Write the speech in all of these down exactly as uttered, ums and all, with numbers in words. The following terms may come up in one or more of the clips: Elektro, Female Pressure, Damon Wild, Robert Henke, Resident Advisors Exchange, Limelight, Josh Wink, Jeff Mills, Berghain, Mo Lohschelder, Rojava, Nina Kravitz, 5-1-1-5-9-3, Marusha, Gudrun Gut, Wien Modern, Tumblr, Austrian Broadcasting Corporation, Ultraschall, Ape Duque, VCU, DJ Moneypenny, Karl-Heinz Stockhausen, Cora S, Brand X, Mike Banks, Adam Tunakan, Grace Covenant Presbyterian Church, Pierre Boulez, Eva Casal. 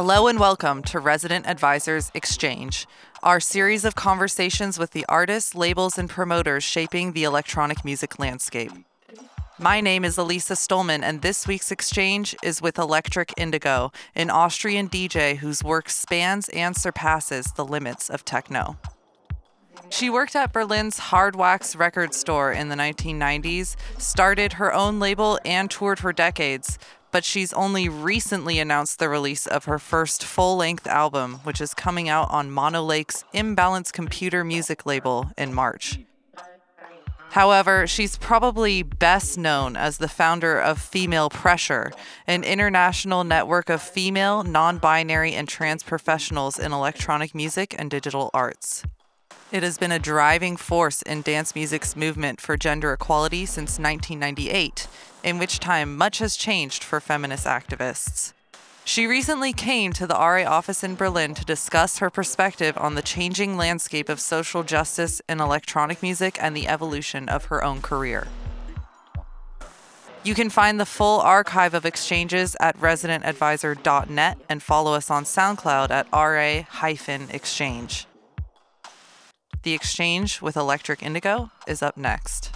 Hello and welcome to Resident Advisors Exchange, our series of conversations with the artists, labels, and promoters shaping the electronic music landscape. My name is Elisa Stolman, and this week's exchange is with Electric Indigo, an Austrian D J whose work spans and surpasses the limits of techno. She worked at Berlin's Hard Wax record store in the nineteen nineties, started her own label, and toured for decades. But she's only recently announced the release of her first full-length album, which is coming out on Mono Lake's Imbalanced Computer Music label in March. However, she's probably best known as the founder of Female Pressure, an international network of female, non-binary, and trans professionals in electronic music and digital arts. It has been a driving force in dance music's movement for gender equality since nineteen ninety-eight, in which time much has changed for feminist activists. She recently came to the R A office in Berlin to discuss her perspective on the changing landscape of social justice in electronic music and the evolution of her own career. You can find the full archive of exchanges at resident advisor dot net and follow us on SoundCloud at R A dash exchange. The exchange with Electric Indigo is up next.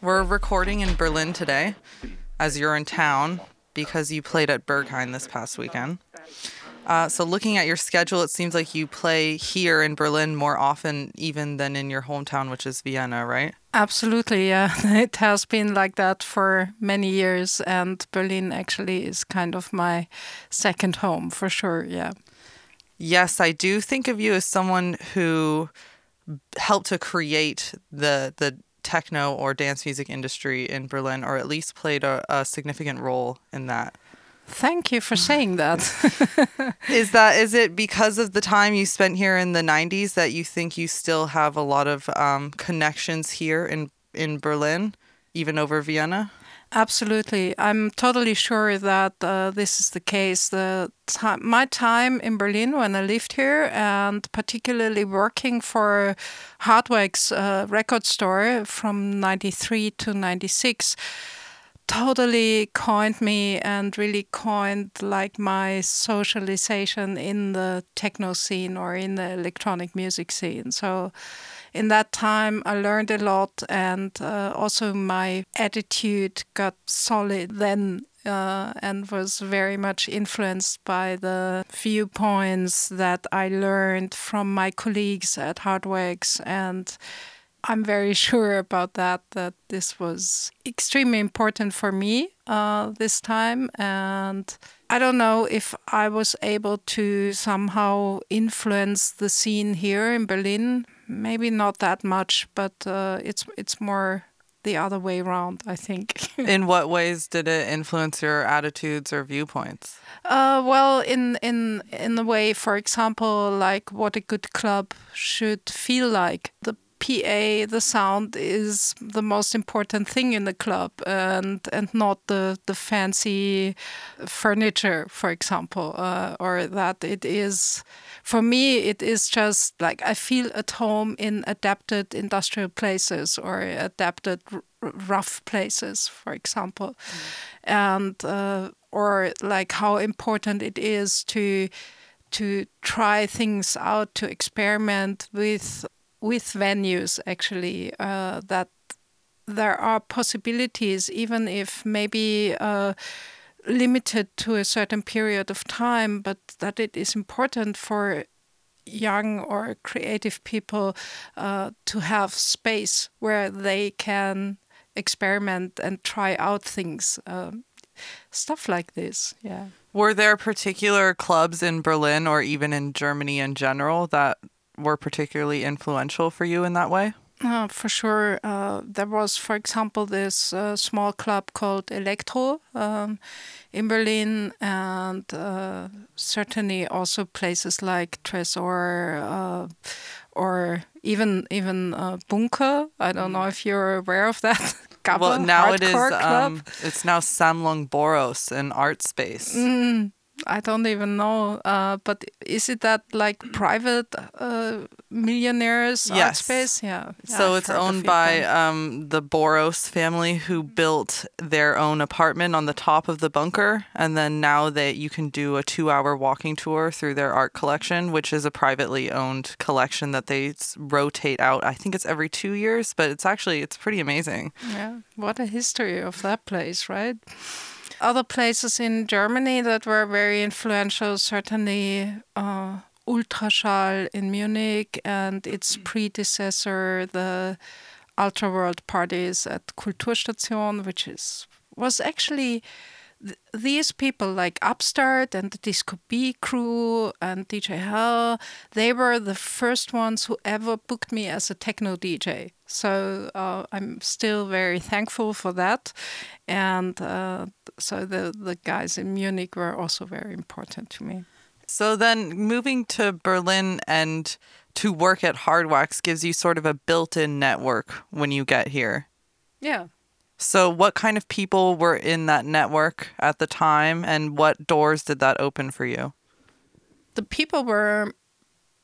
We're recording in Berlin today, as you're in town, because you played at Berghain this past weekend. Uh, so looking at your schedule, it seems like you play here in Berlin more often even than in your hometown, which is Vienna, right? Absolutely, yeah. It has been like that for many years, and Berlin actually is kind of my second home, for sure, yeah. Yes, I do think of you as someone who helped to create the the techno or dance music industry in Berlin, or at least played a, a significant role in that. Thank you for saying that. Is that is it because of the time you spent here in the nineties that you think you still have a lot of um, connections here in, in Berlin, even over Vienna? Absolutely. I'm totally sure that uh, this is the case. The time, my time in Berlin when I lived here, and particularly working for Hard Wax uh, record store from ninety-three to ninety-six, totally coined me and really coined like my socialization in the techno scene or in the electronic music scene. So in that time, I learned a lot, and uh, also my attitude got solid then uh, and was very much influenced by the viewpoints that I learned from my colleagues at Hard Wax. And I'm very sure about that, that this was extremely important for me uh, this time. And I don't know if I was able to somehow influence the scene here in Berlin. Maybe not that much, but uh, it's it's more the other way around, I think. In what ways did it influence your attitudes or viewpoints? Uh, well, in in in a way, for example, like what a good club should feel like. The P A, the sound is the most important thing in the club, and and not the, the fancy furniture, for example, uh, or that it is, for me, it is just like I feel at home in adapted industrial places or adapted r- rough places, for example, mm. and uh, or like how important it is to to try things out, to experiment with with venues, actually, uh, that there are possibilities, even if maybe uh, limited to a certain period of time, but that it is important for young or creative people uh, to have space where they can experiment and try out things. Um, stuff like this. Yeah. Were there particular clubs in Berlin or even in Germany in general that were particularly influential for you in that way? Uh, for sure. Uh, there was, for example, this uh, small club called Elektro um, in Berlin, and uh, certainly also places like Tresor uh, or even even uh, Bunker. I don't know if you're aware of that. Gabba, well, now it is. Um, it's now Sammlung Boros, an art space. Mm. I don't even know, uh, but is it that like private uh, millionaires yes. art space? Yeah. yeah so I've it's owned by um, the Boros family, who built their own apartment on the top of the bunker, and then now that you can do a two-hour walking tour through their art collection, which is a privately owned collection that they rotate out. I think it's every two years, but it's actually it's pretty amazing. Yeah, what a history of that place, right? Other places in Germany that were very influential, certainly uh, Ultraschall in Munich and its predecessor, the Ultraworld parties at Kulturstation, which is was actually th- these people like Upstart and the Disco B crew and D J Hell. They were the first ones who ever booked me as a techno D J. So uh, I'm still very thankful for that. And uh, so the, the guys in Munich were also very important to me. So then moving to Berlin and to work at Hard Wax gives you sort of a built-in network when you get here. Yeah. So what kind of people were in that network at the time, and what doors did that open for you? The people were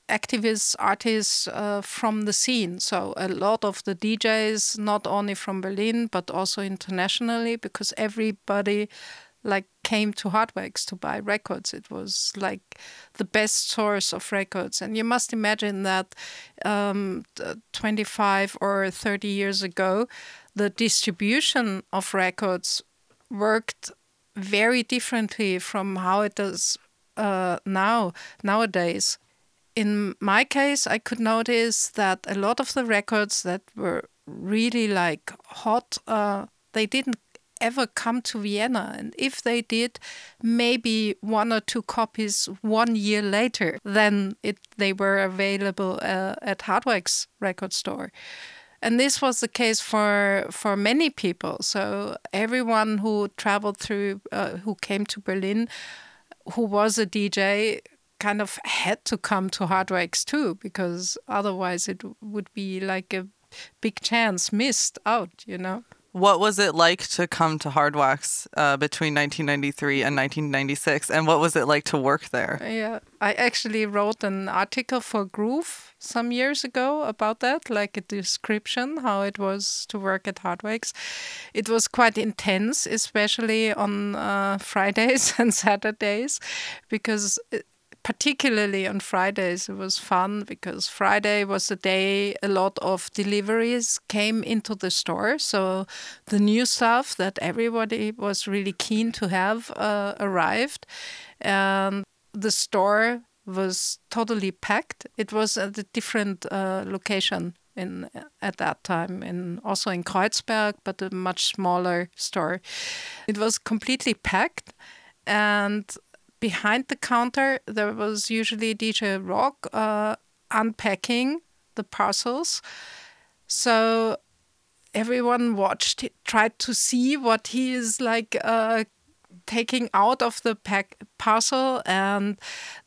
activists, artists uh, from the scene. So a lot of the D Js, not only from Berlin, but also internationally, because everybody like came to Hard Wax to buy records. It was like the best source of records. And you must imagine that um, twenty-five or thirty years ago, the distribution of records worked very differently from how it does uh, now nowadays. In my case, I could notice that a lot of the records that were really like hot, uh, they didn't ever come to Vienna. And if they did, maybe one or two copies one year later, then it they were available uh, at Hard Wax record store. And this was the case for for many people. So everyone who traveled through, uh, who came to Berlin, who was a D J, kind of had to come to Hard Wax too, because otherwise it would be like a big chance missed out, you know. What was it like to come to Hard Wax uh, between nineteen ninety-three and nineteen ninety-six, and what was it like to work there? Yeah, I actually wrote an article for Groove some years ago about that, like a description how it was to work at Hard Wax. It was quite intense, especially on uh, Fridays and Saturdays, because it, particularly on Fridays, it was fun because Friday was the day a lot of deliveries came into the store. So the new stuff that everybody was really keen to have uh, arrived. And the store was totally packed. It was at a different uh, location in at that time, in, also in Kreuzberg, but a much smaller store. It was completely packed, and behind the counter, there was usually D J Rock uh, unpacking the parcels. So everyone watched, tried to see what he is like uh, taking out of the pack parcel, and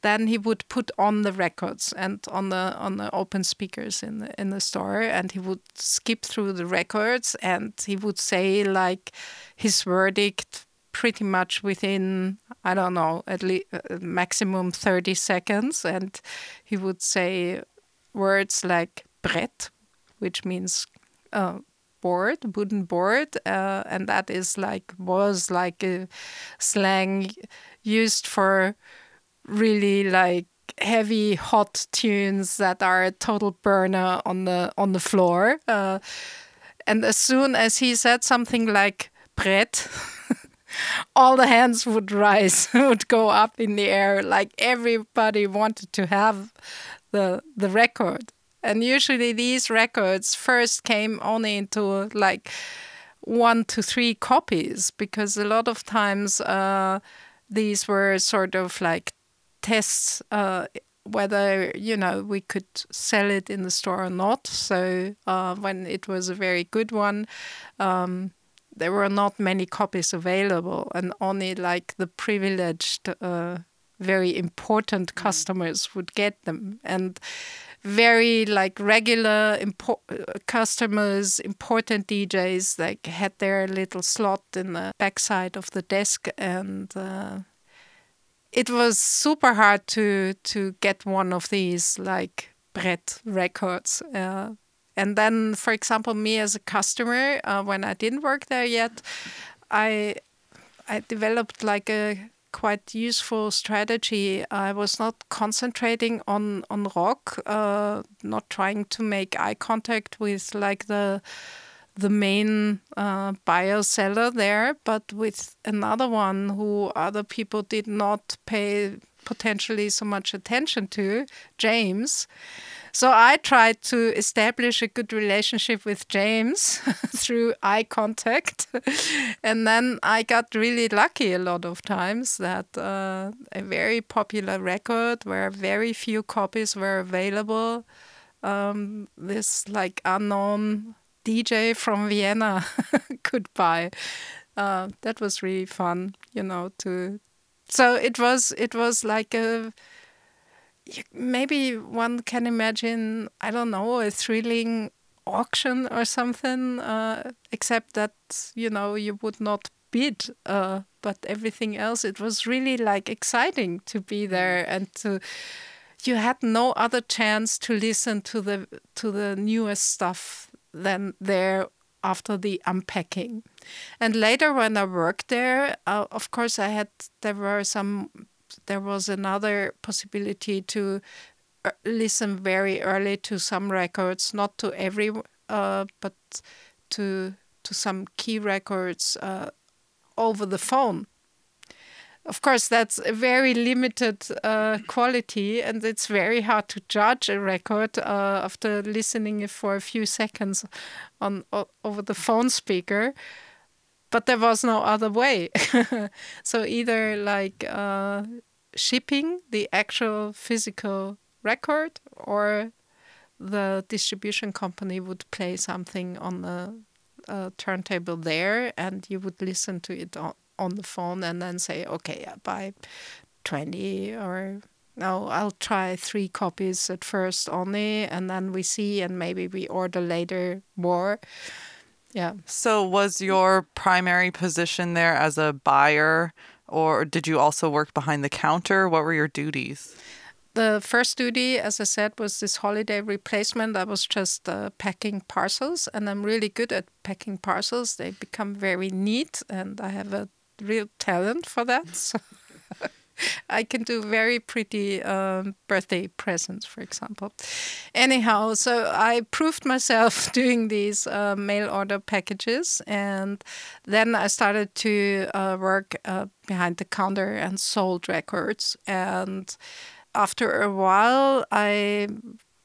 then he would put on the records and on the on the open speakers in the, in the store, and he would skip through the records and he would say like his verdict pretty much within, I don't know, at least uh, maximum thirty seconds. And he would say words like Brett, which means uh, board, wooden board. Uh, and that is like, was like a slang used for really like heavy, hot tunes that are a total burner on the, on the floor. Uh, and as soon as he said something like Brett, all the hands would rise, would go up in the air, like everybody wanted to have the the record. And usually these records first came only into like one to three copies, because a lot of times uh, these were sort of like tests uh, whether, you know, we could sell it in the store or not. So uh, when it was a very good one, um, there were not many copies available, and only like the privileged, uh, very important customers mm. would get them. And very like regular impor- customers, important D Js, like had their little slot in the backside of the desk, and uh, it was super hard to to get one of these like Brett records. Uh, and then, for example, me as a customer, uh, when I didn't work there yet, I I developed like a quite useful strategy. I was not concentrating on on rock, uh, not trying to make eye contact with like the the main uh, buyer seller there, but with another one who other people did not pay potentially so much attention to, James. So I tried to establish a good relationship with James through eye contact. And then I got really lucky a lot of times that uh, a very popular record where very few copies were available, um, this like unknown D J from Vienna could buy. Uh, that was really fun, you know, to... So it was it was like a... Maybe one can imagine, I don't know, a thrilling auction or something, uh, except that, you know, you would not bid, uh, but everything else, it was really like exciting to be there, and to you had no other chance to listen to the to the newest stuff than there after the unpacking. And later when I worked there, uh, of course I had, there were some... There was another possibility to listen very early to some records, not to every, uh, but to to some key records uh, over the phone. Of course, that's a very limited uh, quality, and it's very hard to judge a record uh, after listening it for a few seconds on o- over the phone speaker. But there was no other way. So either like uh, shipping the actual physical record, or the distribution company would play something on the uh, turntable there, and you would listen to it on, on the phone and then say, okay, I'll buy twenty, or no, I'll try three copies at first only, and then we see, and maybe we order later more. Yeah. So was your primary position there as a buyer, or did you also work behind the counter? What were your duties? The first duty, as I said, was this holiday replacement. I was just uh, packing parcels, and I'm really good at packing parcels. They become very neat, and I have a real talent for that. So I can do very pretty um, birthday presents, for example. Anyhow, so I proved myself doing these uh, mail order packages, and then I started to uh, work uh, behind the counter and sold records. And after a while, I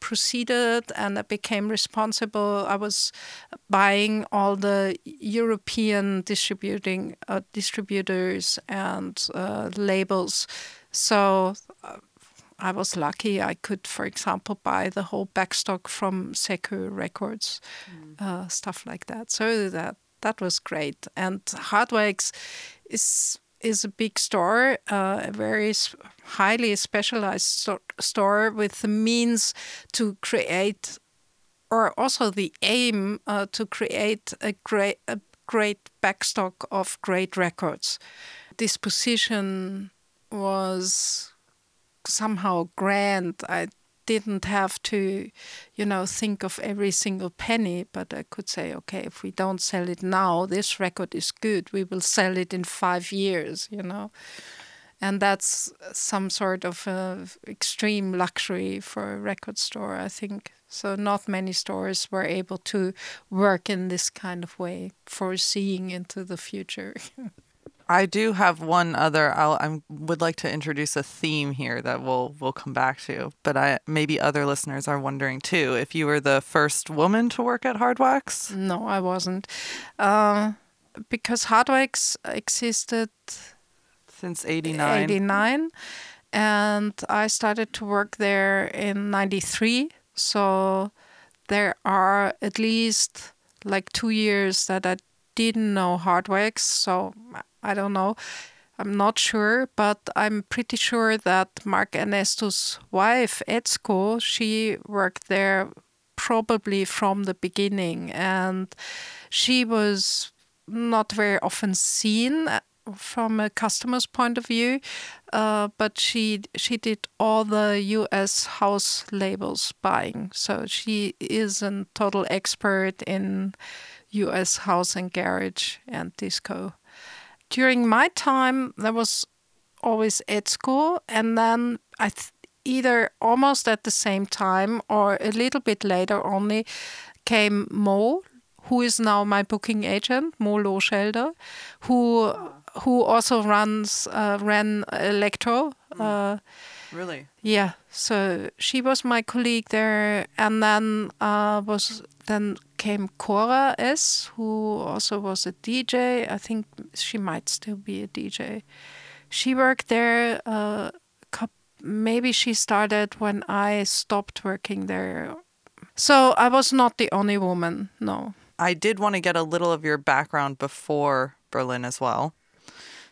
proceeded and I became responsible. I was buying all the European distributing uh, distributors and uh, labels. So uh, I was lucky. I could, for example, buy the whole backstock from Secure Records, mm. uh, stuff like that. So that that was great. And Hard Wax is is a big store, uh, a very highly specialized st- store with the means to create, or also the aim uh, to create a great, a great backstock of great records. This position was somehow grand. I didn't have to, you know, think of every single penny, but I could say, okay, if we don't sell it now, this record is good. We will sell it in five years, you know. And that's some sort of uh, extreme luxury for a record store, I think. So not many stores were able to work in this kind of way, foreseeing into the future. I do have one other. I'll, I would like to introduce a theme here that we'll we'll come back to. But I maybe other listeners are wondering too if you were the first woman to work at Hard Wax. No, I wasn't, uh, because Hard Wax existed since eighty-nine. eighty-nine, and I started to work there in ninety-three. So there are at least like two years that I didn't know Hard Wax. So I don't know. I'm not sure, but I'm pretty sure that Mark Ernesto's wife, Etsko, she worked there probably from the beginning. And she was not very often seen from a customer's point of view, uh, but she she did all the U S house labels buying. So she is a total expert in U S house and garage and disco. During my time, there was always Ed School, and then I th- either almost at the same time or a little bit later only came Mo, who is now my booking agent, Mo Lohschelder, who who also runs uh, ran Elektro. Mm. Uh, really? Yeah. So she was my colleague there, and then uh, was then. came Cora S, who also was a D J. I think she might still be a D J. She worked there. Uh, maybe she started when I stopped working there. So I was not the only woman, no. I did want to get a little of your background before Berlin as well.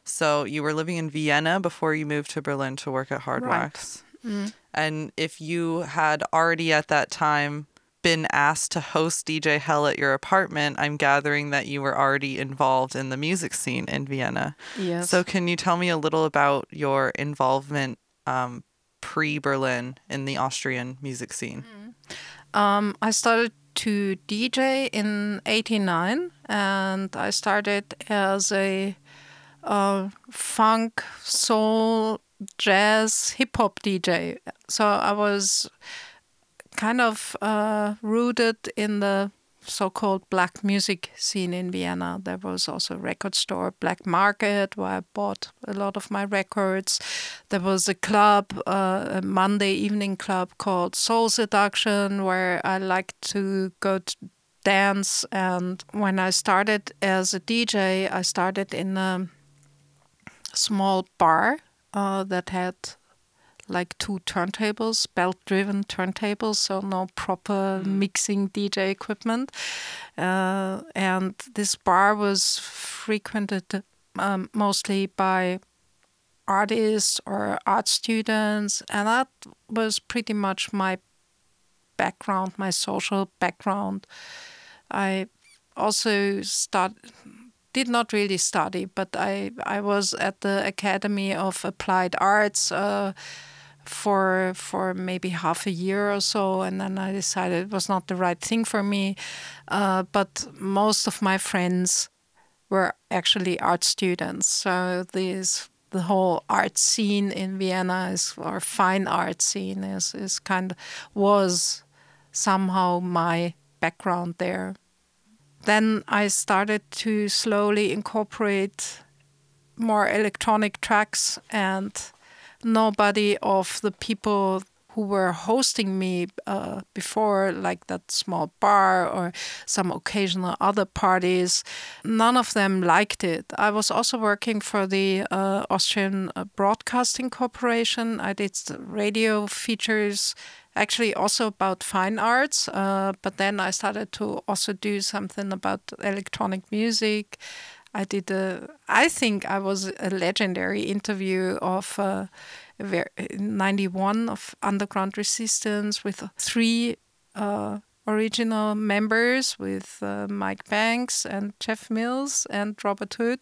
So you were living in Vienna before you moved to Berlin to work at Hard Wax. Right. Mm. And if you had already at that time been asked to host D J Hell at your apartment, I'm gathering that you were already involved in the music scene in Vienna. Yes. So can you tell me a little about your involvement um, pre-Berlin in the Austrian music scene? Mm. Um, I started to D J in eighty-nine, and I started as a uh, funk, soul, jazz, hip-hop D J. So I was kind of uh, rooted in the so-called black music scene in Vienna. There was also a record store, Black Market, where I bought a lot of my records. There was a club, uh, a Monday evening club called Soul Seduction, where I liked to go to dance. And when I started as a D J, I started in a small bar uh, that had like two turntables, belt-driven turntables, so no proper mixing D J equipment. Uh, and this bar was frequented um, mostly by artists or art students, and that was pretty much my background, my social background. I also start, did not really study, but I, I was at the Academy of Applied Arts uh, for for maybe half a year or so, and then I decided it was not the right thing for me, uh, but most of my friends were actually art students, so these the whole art scene in Vienna is, or fine art scene is, is kind of was somehow my background there. Then I started to slowly incorporate more electronic tracks, and nobody of the people who were hosting me uh, before, like that small bar or some occasional other parties, none of them liked it. I was also working for the uh, Austrian Broadcasting Corporation. I did radio features, actually also about fine arts, uh, but then I started to also do something about electronic music. I did a, I think I was a legendary interview of uh, ninety-one of Underground Resistance with three uh, original members, with uh, Mike Banks and Jeff Mills and Robert Hood.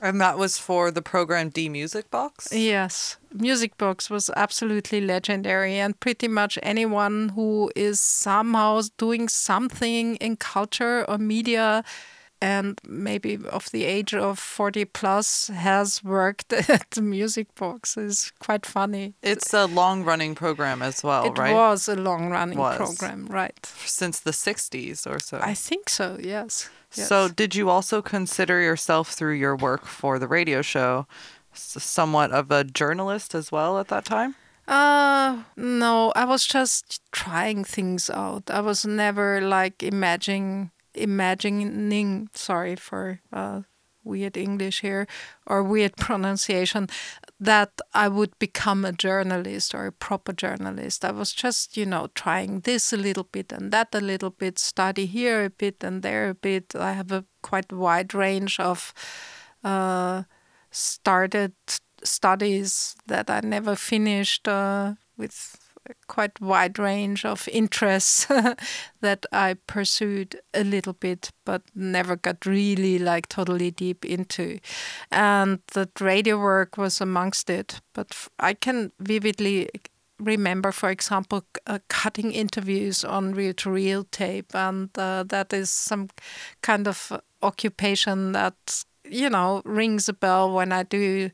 And that was for the program D Music Box? Yes. Music Box was absolutely legendary, and pretty much anyone who is somehow doing something in culture or media and maybe of the age of forty plus has worked at the Music Box. It's quite funny. It's a long-running program as well, it right? It was a long-running was. program, right. Since the sixties or so. I think so, yes. yes. So did you also consider yourself, through your work for the radio show, somewhat of a journalist as well at that time? Uh, no, I was just trying things out. I was never like imagining, imagining, sorry for uh, weird English here or weird pronunciation, that I would become a journalist or a proper journalist. I was just, you know, trying this a little bit and that a little bit, study here a bit and there a bit. I have a quite wide range of uh, started studies that I never finished, uh, with a quite wide range of interests that I pursued a little bit, but never got really like totally deep into. And the radio work was amongst it. But f- I can vividly remember, for example, uh, cutting interviews on reel-to-reel tape. And uh, that is some kind of occupation that, you know, rings a bell when I do,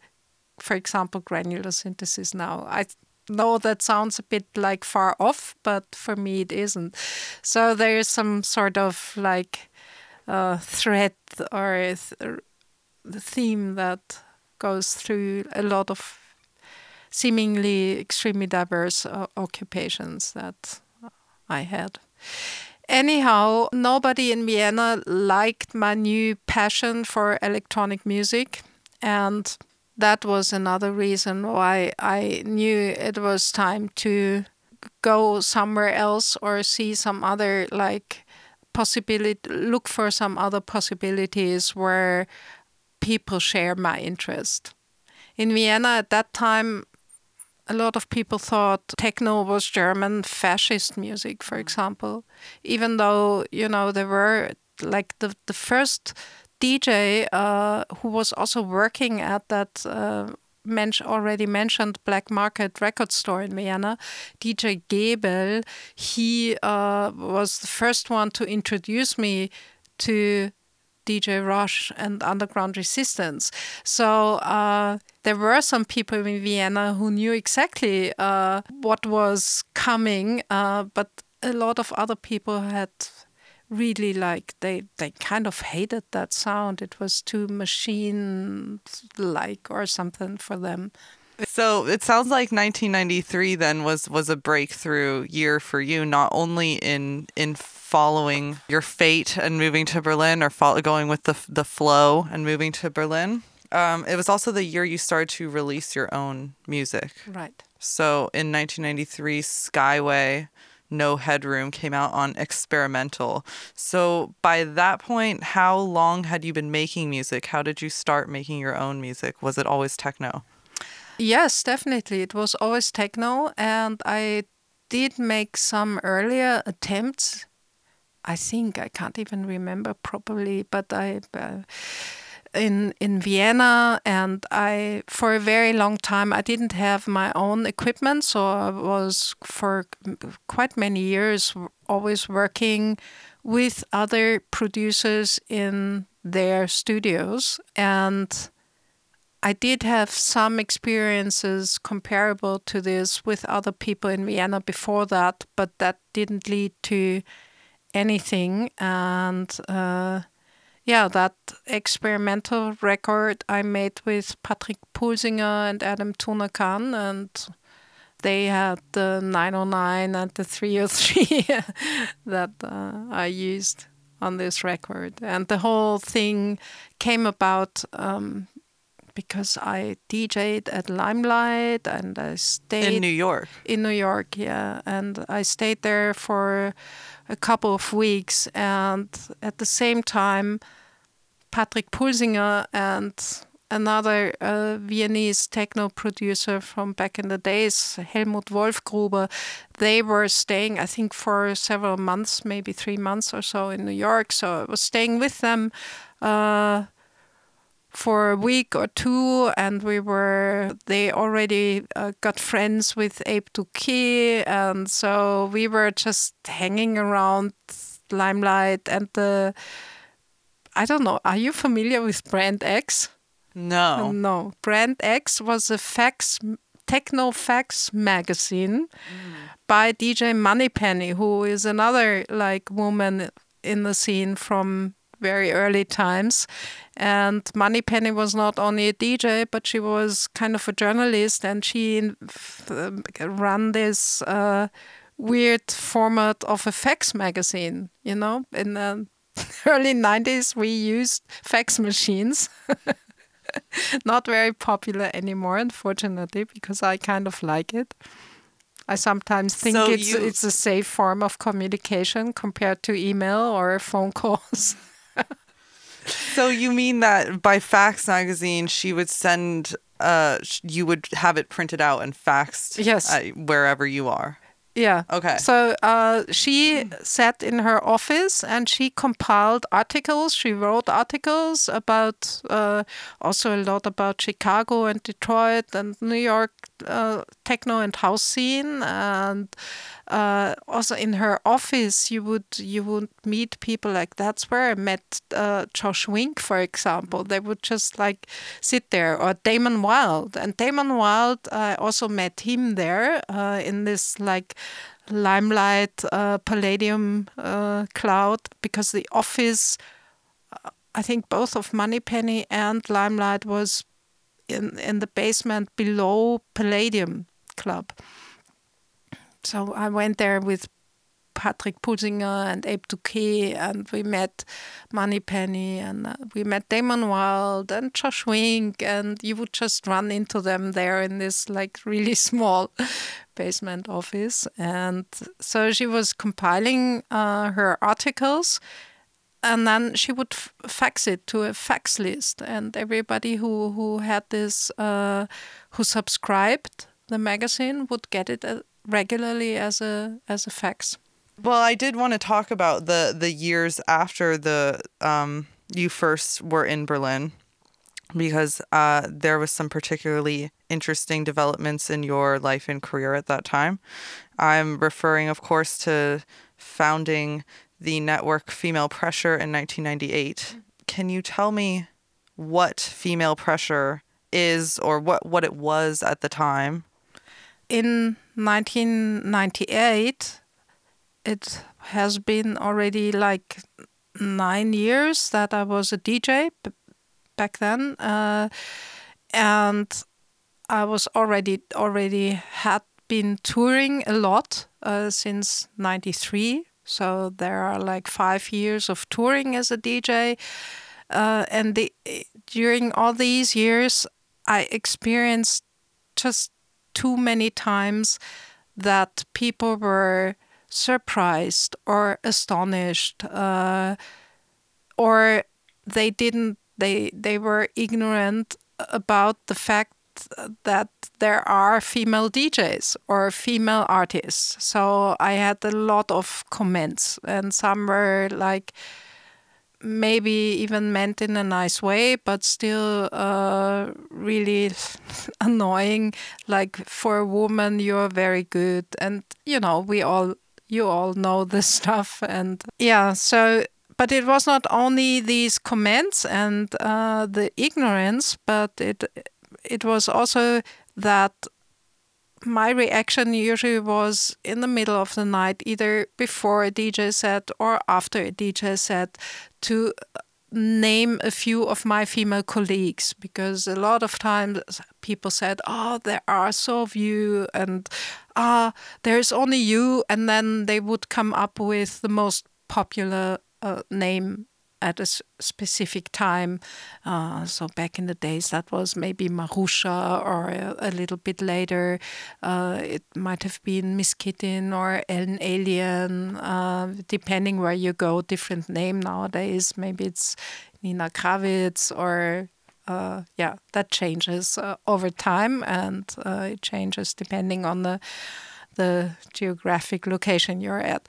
for example, granular synthesis now. I know that sounds a bit like far off, but for me it isn't. So there is some sort of like uh, thread or a th- theme that goes through a lot of seemingly extremely diverse uh, occupations that I had. Anyhow, nobody in Vienna liked my new passion for electronic music, and that was another reason why I knew it was time to go somewhere else or see some other like possibility, look for some other possibilities where people share my interest. In Vienna at that time, a lot of people thought techno was German fascist music, for example, even though, you know, there were like the, the first D J uh, who was also working at that uh, men- already mentioned Black Market record store in Vienna, D J Gebel, he uh, was the first one to introduce me to D J Rush and Underground Resistance. So uh, there were some people in Vienna who knew exactly uh, what was coming, uh, but a lot of other people had really like they they kind of hated that sound. It was too machine like or something for them. So it sounds like nineteen ninety-three then was was a breakthrough year for you, not only in in following your fate and moving to Berlin or fo- going with the the flow and moving to Berlin. Um, it was also the year you started to release your own music. Right. So in nineteen ninety-three, Skyway No Headroom came out on Experimental. So by that point, how long had you been making music? How did you start making your own music? Was it always techno? Yes, definitely. It was always techno. And I did make some earlier attempts. I think, I can't even remember properly, but I... Uh, in in Vienna, and I for a very long time I didn't have my own equipment, so I was for quite many years always working with other producers in their studios, and I did have some experiences comparable to this with other people in Vienna before that, but that didn't lead to anything. And uh Yeah, that experimental record I made with Patrick Pulsinger and Adam Tunakan, and they had the nine oh nine and the three oh three that uh, I used on this record. And the whole thing came about um, because I DJed at Limelight and I stayed... In New York. In New York, yeah. And I stayed there for a couple of weeks, and at the same time Patrick Pulsinger and another uh, Viennese techno producer from back in the days, Helmut Wolfgruber, they were staying, I think, for several months, maybe three months or so in New York. So I was staying with them uh, for a week or two, and we were, they already uh, got friends with Ape Duque, and so we were just hanging around Limelight and the I don't know, are you familiar with Brand X? No. No. Brand X was a fax, techno fax magazine mm. by D J Moneypenny, who is another like woman in the scene from very early times. And Moneypenny was not only a D J, but she was kind of a journalist, and she ran this uh, weird format of a fax magazine, you know. In the early nineties, we used fax machines. Not very popular anymore, unfortunately, because I kind of like it. I sometimes think so it's you... it's a safe form of communication compared to email or phone calls. So you mean that by fax magazine, she would send, uh, you would have it printed out and faxed yes. uh, wherever you are? Yeah. Okay. So uh, she sat in her office and she compiled articles. She wrote articles about uh, also a lot about Chicago and Detroit and New York uh, techno and house scene. And uh, also in her office, you would you would meet people like that's where I met uh, Josh Wink, for example. They would just like sit there, or Damon Wild. And Damon Wild, I uh, also met him there uh, in this like Limelight uh, Palladium uh, cloud, because the office, uh, I think both of Moneypenny and Limelight was in, in the basement below Palladium Club. So I went there with Patrick Pulsinger and Ape Duque, and we met Moneypenny, and uh, we met Damon Wild and Josh Wink, and you would just run into them there in this like really small basement office. And so she was compiling uh, her articles, and then she would f- fax it to a fax list, and everybody who, who had this, uh, who subscribed the magazine would get it uh, regularly as a as a fax. Well, I did want to talk about the, the years after the um, you first were in Berlin, because uh, there was some particularly interesting developments in your life and career at that time. I'm referring, of course, to founding the network Female Pressure in nineteen ninety-eight. Can you tell me what Female Pressure is, or what, what it was at the time? In nineteen ninety-eight... it has been already like nine years that I was a D J b- back then. Uh, and I was already, already had been touring a lot uh, since ninety-three. So there are like five years of touring as a D J. Uh, and the, during all these years, I experienced just too many times that people were surprised or astonished, uh, or they didn't, they they were ignorant about the fact that there are female D Js or female artists. So I had a lot of comments, and some were like maybe even meant in a nice way, but still uh, really annoying, like, for a woman you're very good, and you know, we all You all know this stuff. And yeah, so, but it was not only these comments and uh, the ignorance, but it it was also that my reaction usually was in the middle of the night, either before a D J set or after a D J set, to name a few of my female colleagues, because a lot of times people said, oh, there are so few, and ah, there's only you, and then they would come up with the most popular uh, name at a s- specific time. Uh, so back in the days, that was maybe Marusha, or a, a little bit later, uh, it might have been Miss Kitten or Ellen Alien, uh, depending where you go, different name nowadays. Maybe it's Nina Kravitz, or uh, yeah, that changes uh, over time, and uh, it changes depending on the the geographic location you're at.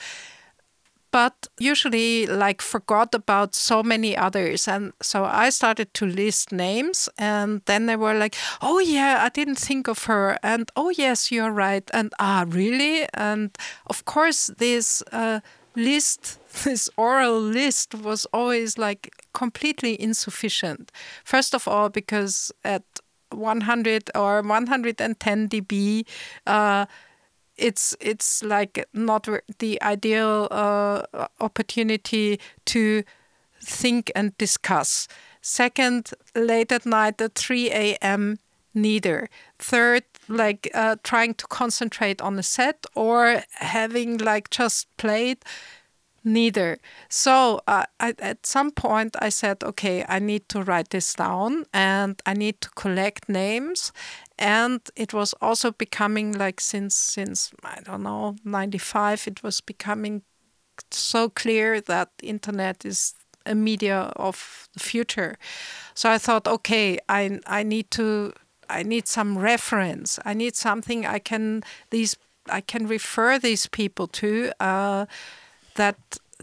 But usually, like, forgot about so many others. And so I started to list names, and then they were like, oh, yeah, I didn't think of her. And oh, yes, you're right. And ah, really? And of course, this uh, list, this oral list, was always like completely insufficient. First of all, because at one hundred or one hundred ten decibels, uh, it's it's like not the ideal uh, opportunity to think and discuss. Second, late at night at three a.m. neither. Third, like uh, trying to concentrate on a set or having like just played, neither. So uh, I, at some point I said, okay, I need to write this down and I need to collect names. And it was also becoming like since, since I don't know, ninety-five, it was becoming so clear that the internet is a media of the future. So I thought, okay, I I need to... I need some reference. I need something I can these I can refer these people to uh, that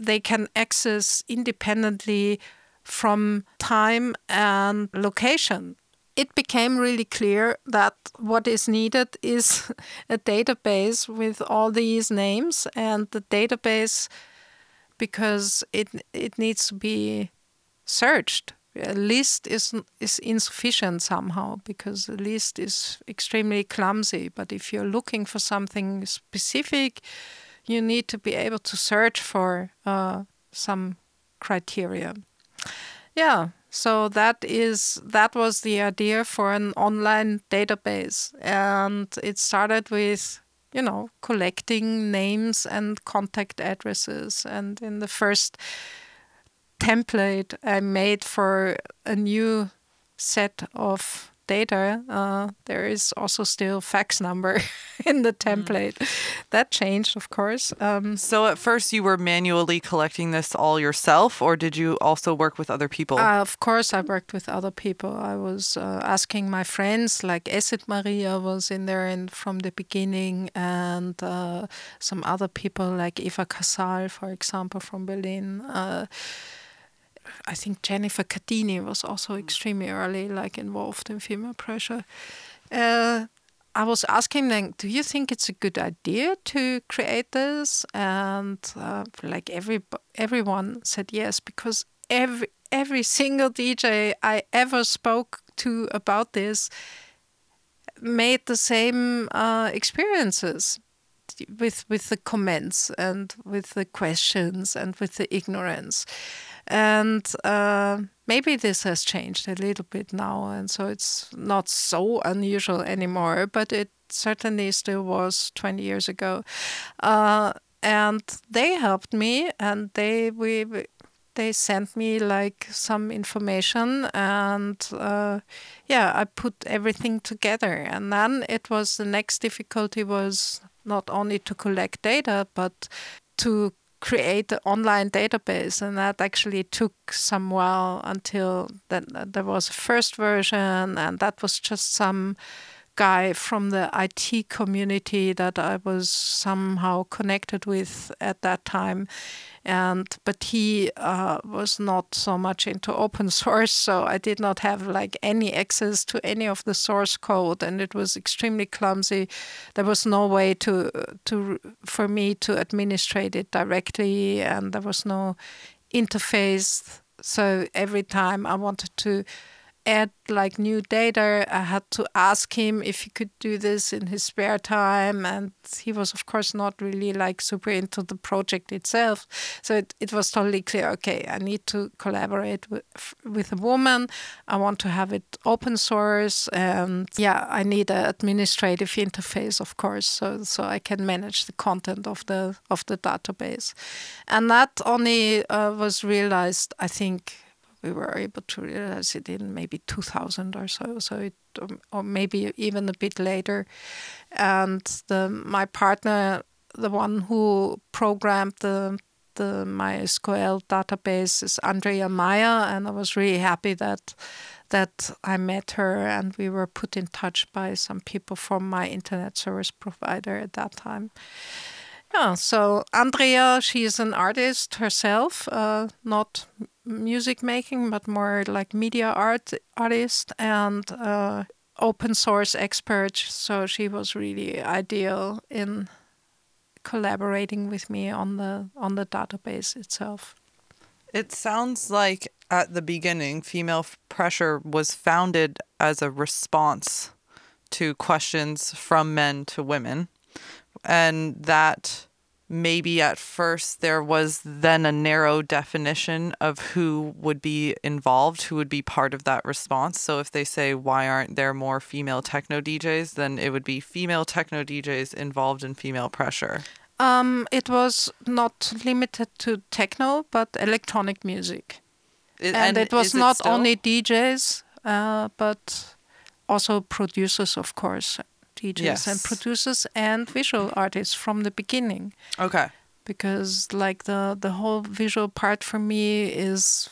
they can access independently from time and location. It became really clear that what is needed is a database with all these names, and the database, because it it needs to be searched. A list is is insufficient somehow, because a list is extremely clumsy. But if you're looking for something specific, you need to be able to search for uh, some criteria. Yeah, so that is that was the idea for an online database, and it started with, you know, collecting names and contact addresses, and in the first template I made for a new set of data, uh, there is also still fax number in the template. Mm. That changed, of course. Um, so at first you were manually collecting this all yourself, or did you also work with other people? Uh, of course I worked with other people. I was uh, asking my friends, like Esset Maria was in there and from the beginning, and uh, some other people like Eva Casal, for example, from Berlin. Uh, I think Jennifer Cadini was also extremely early, like involved in Female Pressure. Uh, I was asking them, do you think it's a good idea to create this? And uh, like every everyone said yes, because every every single D J I ever spoke to about this made the same uh, experiences with with the comments and with the questions and with the ignorance. And uh, maybe this has changed a little bit now, and so it's not so unusual anymore, but it certainly still was twenty years ago. Uh, and they helped me, and they we they sent me like some information, and uh, yeah, I put everything together. And then it was the next difficulty was not only to collect data, but to create an online database, and that actually took some while until that there was a first version, and that was just some guy from the I T community that I was somehow connected with at that time, and but he uh, was not so much into open source, so I did not have like any access to any of the source code, and it was extremely clumsy. There was no way to to for me to administrate it directly, and there was no interface. So every time I wanted to add like new data, I had to ask him if he could do this in his spare time, and he was of course not really like super into the project itself. So it, it was totally clear, okay, I need to collaborate with, with a woman, I want to have it open source, and yeah, I need an administrative interface, of course, so so I can manage the content of the of the database. And that only uh, was realized, I think we were able to realize it in maybe two thousand or so, so it, or maybe even a bit later. And the, my partner, the one who programmed the the MySQL database, is Andrea Meyer, and I was really happy that that I met her, and we were put in touch by some people from my internet service provider at that time. Yeah, so Andrea, she is an artist herself, uh, not music making, but more like media art artist and uh, open source expert. So she was really ideal in collaborating with me on the on the database itself. It sounds like at the beginning, Female Pressure was founded as a response to questions from men to women, and that maybe at first there was then a narrow definition of who would be involved, who would be part of that response. So if they say, why aren't there more female techno D Js, then it would be female techno D Js involved in Female Pressure. Um, it was not limited to techno, but electronic music. It, and, and it was not it only D Js, uh, but also producers, of course. D Js yes. and producers and visual artists from the beginning. Okay. Because like the, the whole visual part for me is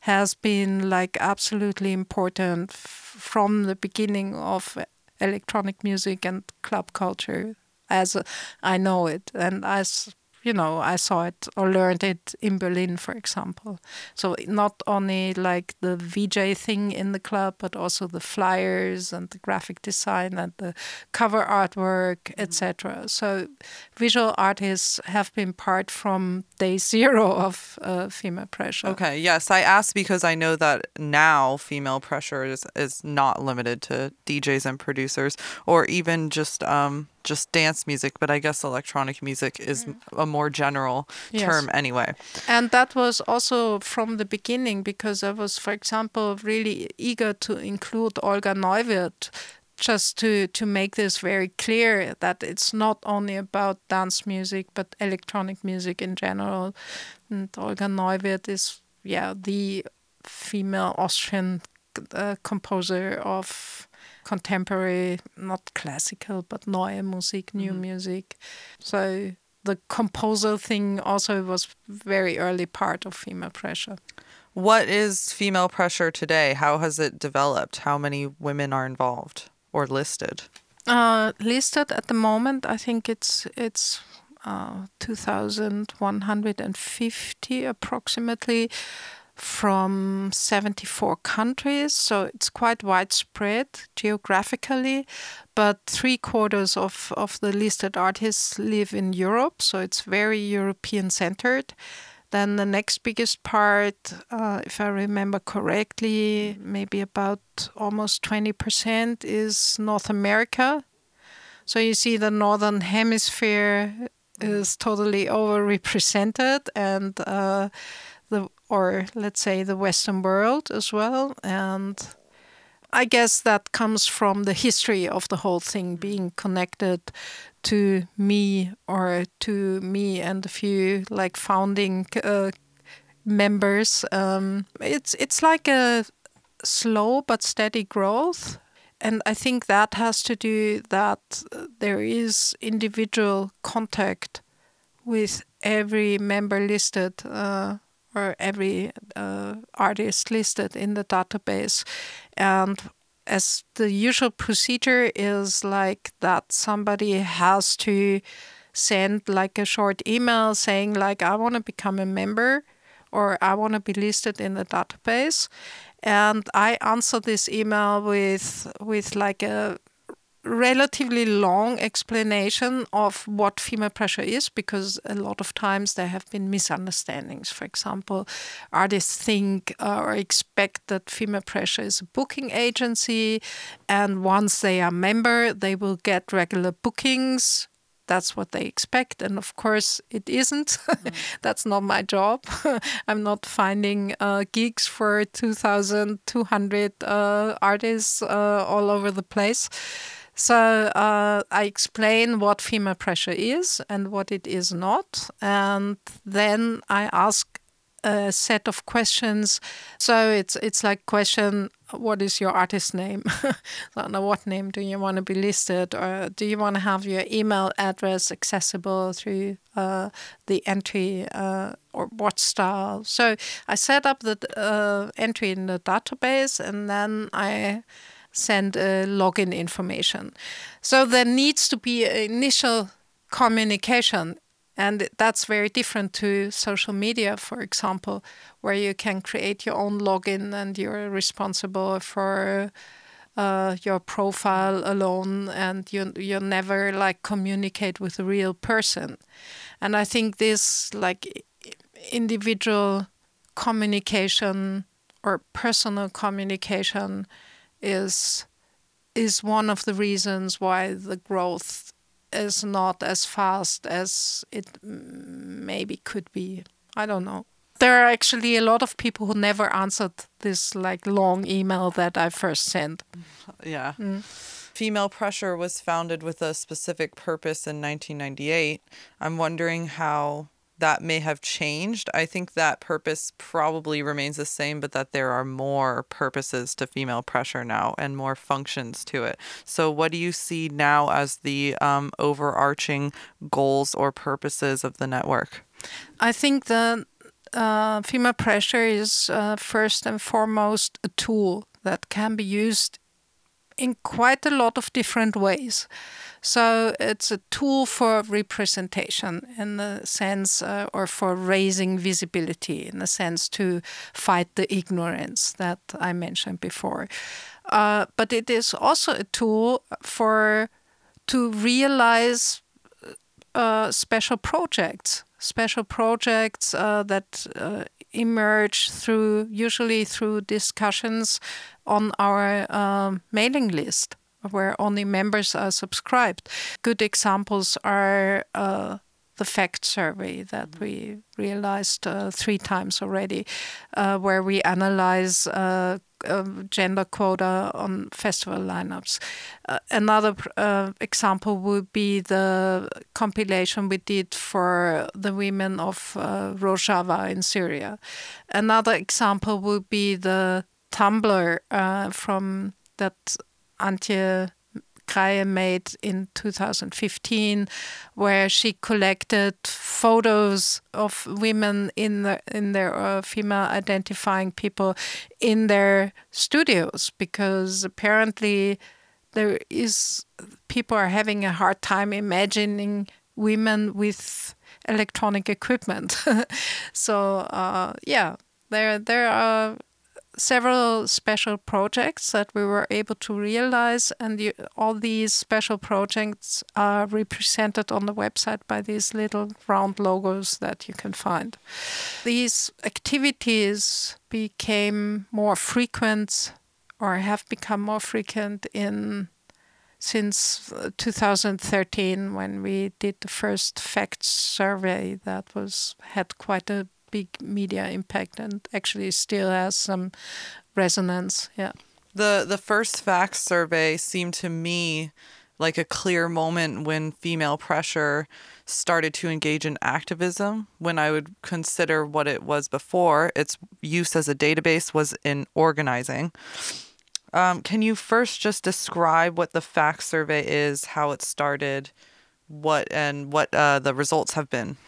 has been like absolutely important f- from the beginning of electronic music and club culture as a, I know it. And as you know, I saw it or learned it in Berlin, for example. So not only like the V J thing in the club, but also the flyers and the graphic design and the cover artwork, et cetera. So visual artists have been part from day zero of uh, Female Pressure. Okay, yes. I asked because I know that now Female Pressure is, is not limited to D Js and producers or even just... Um just dance music, but I guess electronic music is a more general yes. term anyway. And that was also from the beginning, because I was, for example, really eager to include Olga Neuwirth, just to, to make this very clear that it's not only about dance music, but electronic music in general. And Olga Neuwirth is, yeah, the female Austrian uh, composer of... contemporary, not classical, but neue Musik, new mm-hmm. music. So the composer thing also was very early part of Female Pressure. What is Female Pressure today? How has it developed? How many women are involved or listed? Uh, listed at the moment, I think it's it's uh, two thousand one hundred fifty approximately from seventy-four countries, so it's quite widespread geographically, but three quarters of, of the listed artists live in Europe, so it's very European-centered. Then the next biggest part, uh, if I remember correctly, maybe about almost twenty percent is North America. So you see the Northern Hemisphere is totally overrepresented, and uh, the or let's say the Western world as well. And I guess that comes from the history of the whole thing being connected to me or to me and a few like founding uh, members. Um, it's it's like a slow but steady growth. And I think that has to do that there is individual contact with every member listed uh or every uh, artist listed in the database. And as the usual procedure is like that somebody has to send like a short email saying like, I want to become a member or I want to be listed in the database. And I answer this email with with like a relatively long explanation of what Female Pressure is, because a lot of times there have been misunderstandings. For example, artists think uh, or expect that Female Pressure is a booking agency, and once they are a member, they will get regular bookings. That's what they expect. And of course, it isn't. Mm. That's not my job. I'm not finding uh, gigs for two thousand two hundred uh, artists uh, all over the place. So uh, I explain what Female Pressure is and what it is not. And then I ask a set of questions. So it's it's like question, what is your artist name? So what name do you want to be listed? Or do you want to have your email address accessible through uh, the entry uh, or what style? So I set up the uh, entry in the database and then I send uh, login information. So there needs to be an initial communication. And that's very different to social media, for example, where you can create your own login and you're responsible for uh, your profile alone, and you you never like communicate with a real person. And I think this like individual communication or personal communication is is one of the reasons why the growth is not as fast as it maybe could be. I don't know. There are actually a lot of people who never answered this like long email that I first sent. Yeah. Mm. Female Pressure was founded with a specific purpose in nineteen ninety-eight. I'm wondering how that may have changed. I think that purpose probably remains the same, but that there are more purposes to Female Pressure now and more functions to it. So what do you see now as the um, overarching goals or purposes of the network? I think the uh, Female Pressure is uh, first and foremost a tool that can be used in quite a lot of different ways. So it's a tool for representation in the sense, uh, or for raising visibility in the sense to fight the ignorance that I mentioned before. Uh, but it is also a tool for to realize uh, special projects, special projects uh, that uh, emerge through usually through discussions on our um, mailing list, where only members are subscribed. Good examples are uh, the fact survey that we realized uh, three times already, uh, where we analyze uh, uh, gender quota on festival lineups. Uh, another uh, example would be the compilation we did for the women of uh, Rojava in Syria. Another example would be the Tumblr uh, from that Antje Kreie made in two thousand fifteen, where she collected photos of women in the, in their uh, female identifying people in their studios, because apparently there is people are having a hard time imagining women with electronic equipment. So uh, yeah, there there are several special projects that we were able to realize, and you, all these special projects are represented on the website by these little round logos that you can find. These activities became more frequent, or have become more frequent in since two thousand thirteen, when we did the first fact survey that was had quite a big media impact and actually still has some resonance. Yeah. The the first fact survey seemed to me like a clear moment when Female Pressure started to engage in activism, when I would consider what it was before. Its use as a database was in organizing. Um, can you first just describe what the fact survey is, how it started, what and what uh, the results have been?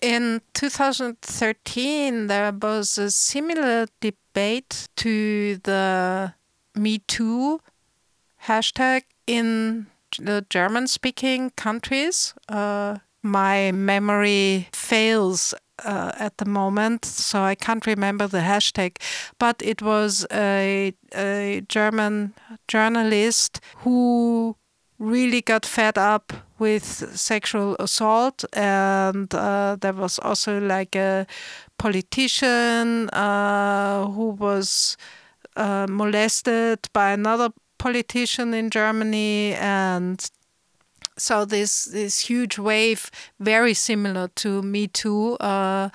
In two thousand thirteen, there was a similar debate to the Me Too hashtag in the German-speaking countries. Uh, my memory fails uh, at the moment, so I can't remember the hashtag. But it was a, a German journalist who really got fed up with sexual assault, and uh, there was also like a politician uh, who was uh, molested by another politician in Germany, and so this this huge wave, very similar to Me Too, uh,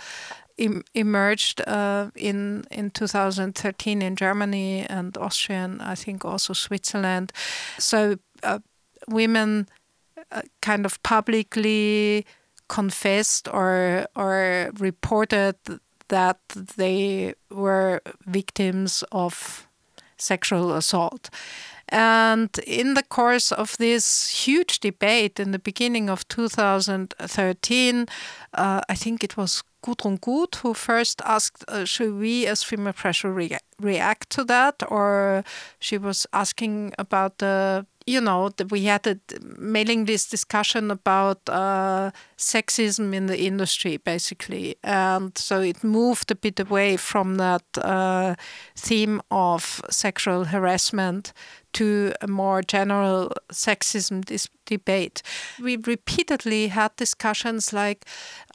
em- emerged uh, in in two thousand thirteen in Germany and Austria, and I think also Switzerland. So uh, women uh, kind of publicly confessed or or reported that they were victims of sexual assault. And in the course of this huge debate in the beginning of two thousand thirteen, uh, I think it was Gudrun Gut who first asked, uh, should we as Female Pressure re- react to that? Or she was asking about the you know, we had a mailing list discussion about uh, sexism in the industry, basically. And so it moved a bit away from that uh, theme of sexual harassment to a more general sexism dis- debate. We repeatedly had discussions like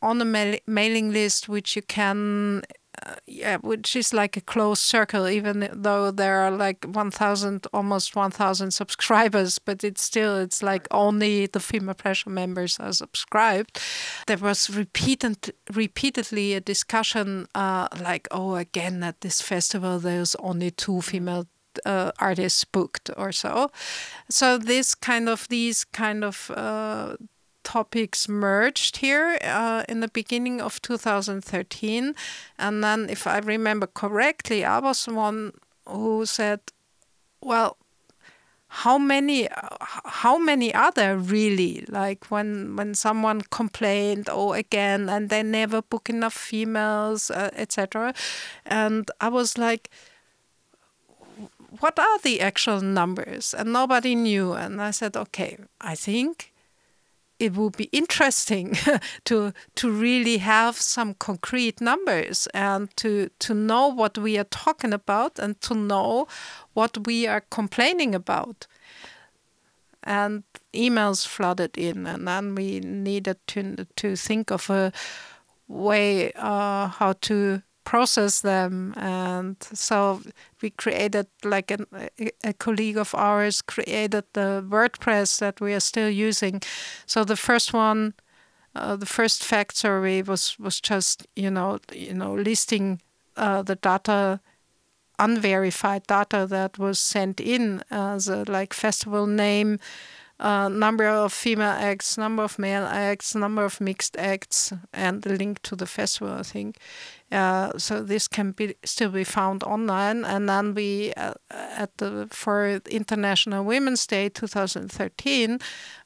on a mail- mailing list, which you can... Uh, yeah, which is like a closed circle, even though there are like one thousand, almost one thousand subscribers, but it's still, it's like only the Female Pressure members are subscribed. There was repeated, repeatedly a discussion uh, like, oh, again, at this festival, there's only two female uh, artists booked or so. So this kind of, these kind of uh, topics merged here uh, in the beginning of two thousand thirteen. And then, if I remember correctly, I was one who said, well, how many how many are there really? Like when when someone complained, oh, again, and they never book enough females, uh, et cetera. And I was like, what are the actual numbers? And nobody knew. And I said, okay, I think it would be interesting to to really have some concrete numbers and to to know what we are talking about and to know what we are complaining about. And emails flooded in, and then we needed to to think of a way uh, how to process them. And so we created, like an, a colleague of ours created the WordPress that we are still using. So the first one, uh, the first fact survey was was just you know you know listing uh, the data, unverified data that was sent in as a, like festival name, uh, number of female acts, number of male acts, number of mixed acts, and the link to the festival, I think. Uh, so this can be still be found online. And then we, uh, at the for International Women's Day twenty thirteen,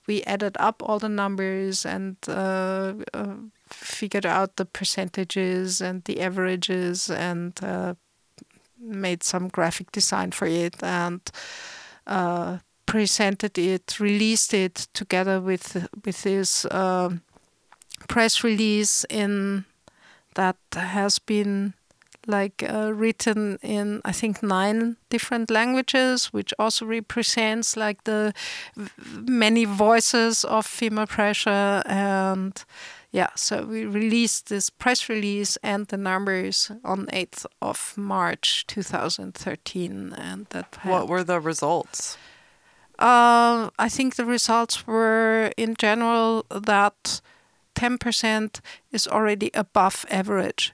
we added up all the numbers and uh, uh, figured out the percentages and the averages and uh, made some graphic design for it and uh, presented it, released it together with, with this uh, press release in... that has been like uh, written in, I think, nine different languages, which also represents like the many voices of Female Pressure. And yeah, so we released this press release and the numbers on eighth of March two thousand thirteen. And that had... What were the results? Uh, I think the results were in general that ten percent is already above average.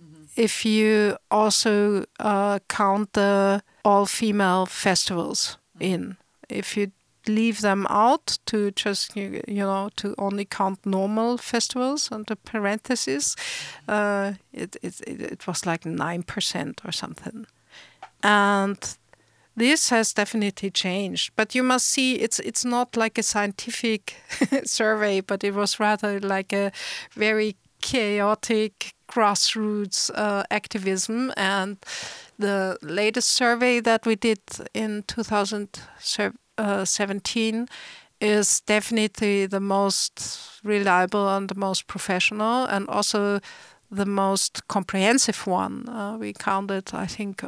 Mm-hmm. If you also uh, count the all-female festivals mm-hmm. in, if you leave them out to just, you, you know, to only count normal festivals under parentheses, mm-hmm. uh, it, it, it, it was like nine percent or something. And this has definitely changed, but you must see it's it's not like a scientific survey, but it was rather like a very chaotic grassroots uh, activism. And the latest survey that we did in two thousand seventeen is definitely the most reliable and the most professional, and also the most comprehensive one. Uh, we counted, I think,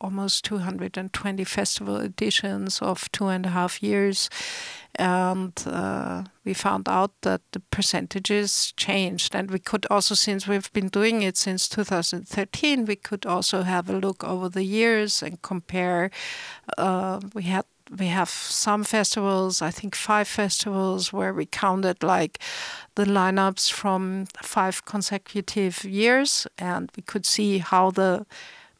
almost two hundred twenty festival editions of two and a half years. And uh, we found out that the percentages changed. And we could also, since we've been doing it since two thousand thirteen, we could also have a look over the years and compare. Uh, we had We have some festivals, I think five festivals, where we counted like the lineups from five consecutive years, and we could see how the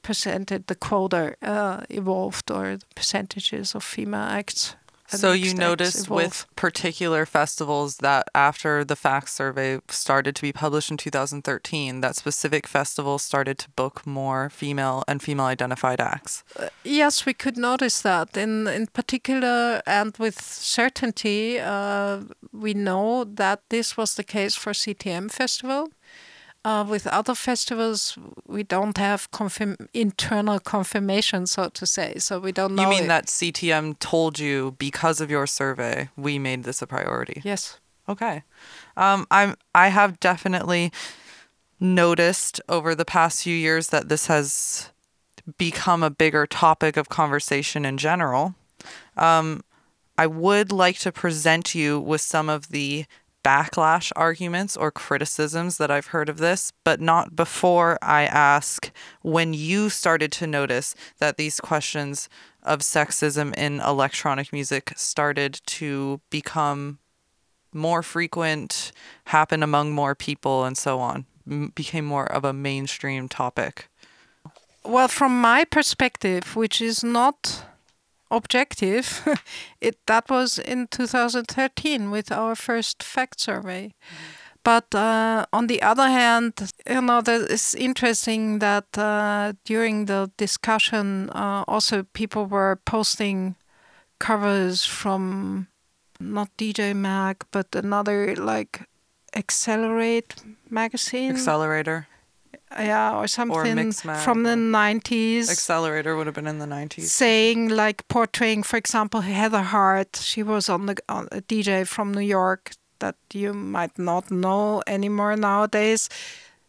percentage, the quota uh, evolved, or the percentages of female acts. So you noticed with particular festivals that after the fact survey started to be published in two thousand thirteen, that specific festivals started to book more female and female-identified acts. Uh, yes, we could notice that. In in particular, and with certainty, uh, we know that this was the case for C T M Festival. uh, with other festivals, we don't have confirm internal confirmation, so to say. So we don't know. You mean it. That C T M told you because of your survey, we made this a priority? Yes. Okay. Um, I'm. I have definitely noticed over the past few years that this has become a bigger topic of conversation in general. Um, I would like to present you with some of the backlash arguments or criticisms that I've heard of this, but not before I ask when you started to notice that these questions of sexism in electronic music started to become more frequent, happen among more people, and so on, M- became more of a mainstream topic. Well, from my perspective, which is not objective, it that was in two thousand thirteen with our first fact survey. But uh, on the other hand, you know, it's interesting that uh, during the discussion, uh, also people were posting covers from not D J Mag, but another like Accelerate magazine. Accelerator. Yeah, or something or from the nineties. Accelerator would have been in the nineties. Saying, like, portraying, for example, Heather Hart. She was on the on a D J from New York that you might not know anymore nowadays.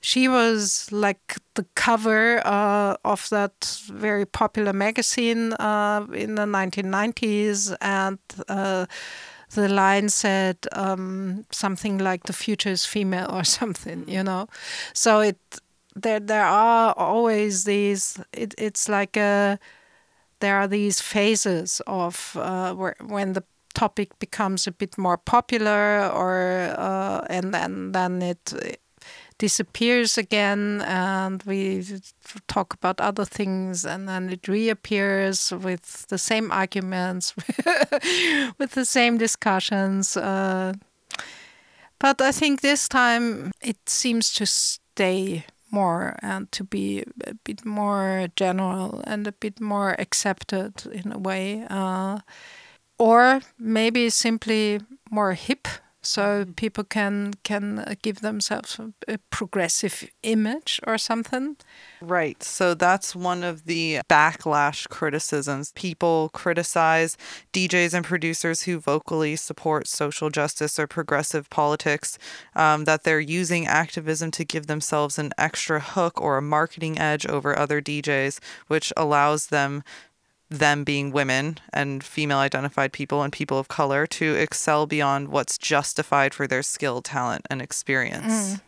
She was, like, the cover uh, of that very popular magazine uh, in the nineteen nineties. And uh, the line said um, something like, the future is female or something, you know. So it... There, there are always these. It, it's like a. There are these phases of uh, where, when the topic becomes a bit more popular, or uh, and then then it disappears again, and we talk about other things, and then it reappears with the same arguments, with the same discussions. Uh, but I think this time it seems to stay more and to be a bit more general and a bit more accepted in a way, uh, or maybe simply more hip, so people can can give themselves a progressive image or something. Right. So that's one of the backlash criticisms. People criticize D Js and producers who vocally support social justice or progressive politics, um, that they're using activism to give themselves an extra hook or a marketing edge over other D Js, which allows them them being women and female identified people and people of color to excel beyond what's justified for their skill, talent, and experience. Mm.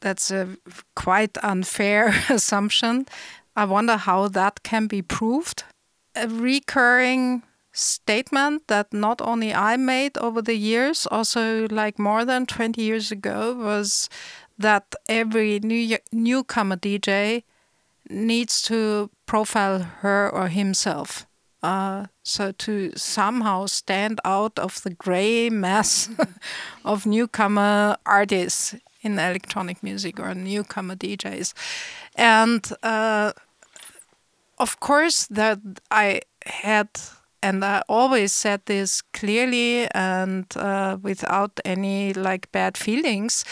That's a quite unfair assumption. I wonder how that can be proved. A recurring statement that not only I made over the years, also like more than twenty years ago, was that every new newcomer D J needs to profile her or himself. Uh, so to somehow stand out of the gray mass of newcomer artists in electronic music or newcomer D Js. And uh, of course that I had, and I always said this clearly and uh, without any like bad feelings,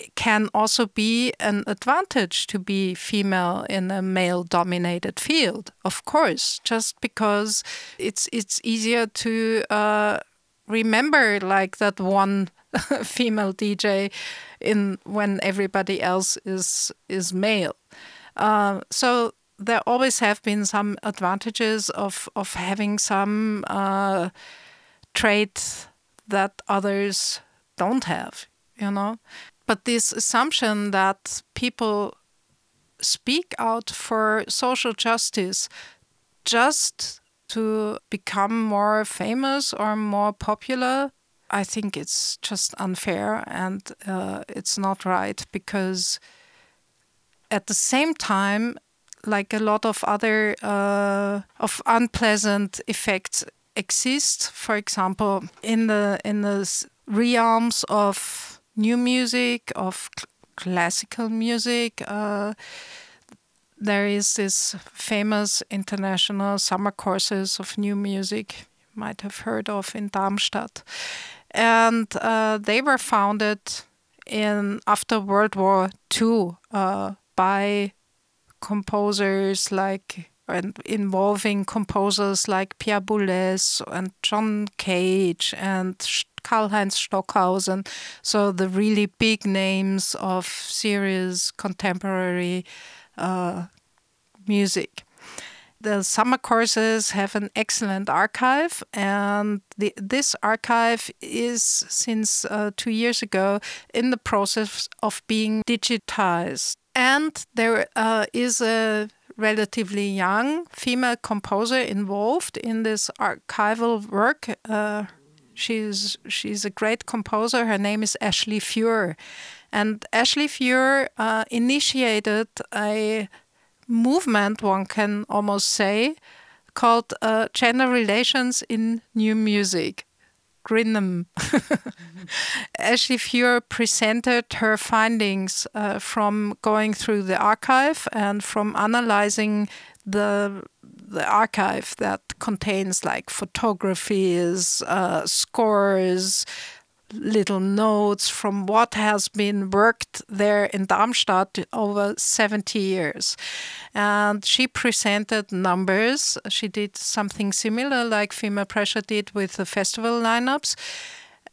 it can also be an advantage to be female in a male-dominated field, of course, just because it's it's easier to uh, remember like that one female D J in when everybody else is is male. Uh, so there always have been some advantages of of having some uh, traits that others don't have, you know. But this assumption that people speak out for social justice just to become more famous or more popular, I think it's just unfair and uh, it's not right, because at the same time, like a lot of other uh, of unpleasant effects exist. For example, in the in the realms of new music, of cl- classical music. Uh, there is this famous international summer courses of new music you might have heard of in Darmstadt. And uh, they were founded in after World War Two uh, by composers like and involving composers like Pierre Boulez and John Cage and Karl-Heinz Stockhausen, so the really big names of serious contemporary uh, music. The summer courses have an excellent archive, and the, this archive is, since uh, two years ago, in the process of being digitized. And there uh, is a relatively young female composer involved in this archival work. Uh, she's she's a great composer. Her name is Ashley Fure. And Ashley Fure uh, initiated a movement, one can almost say, called uh, Gender Relations in New Music, G R I N M. Ashley Fure presented her findings uh, from going through the archive and from analyzing the the archive that contains like photographies, uh, scores, little notes from what has been worked there in Darmstadt over seventy years. And she presented numbers. She did something similar like Female Pressure did with the festival lineups.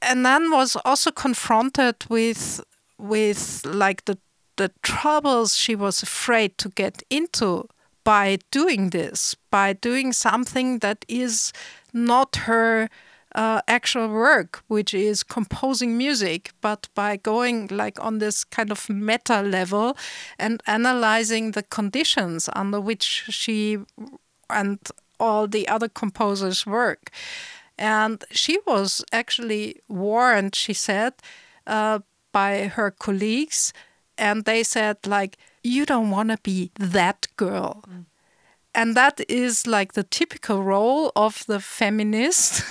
And then was also confronted with with like the, the troubles she was afraid to get into by doing this, by doing something that is not her Uh, actual work, which is composing music, but by going like on this kind of meta level and analyzing the conditions under which she and all the other composers work. And she was actually warned, she said, uh, by her colleagues, and they said like, you don't want to be that girl. Mm. And that is like the typical role of the feminist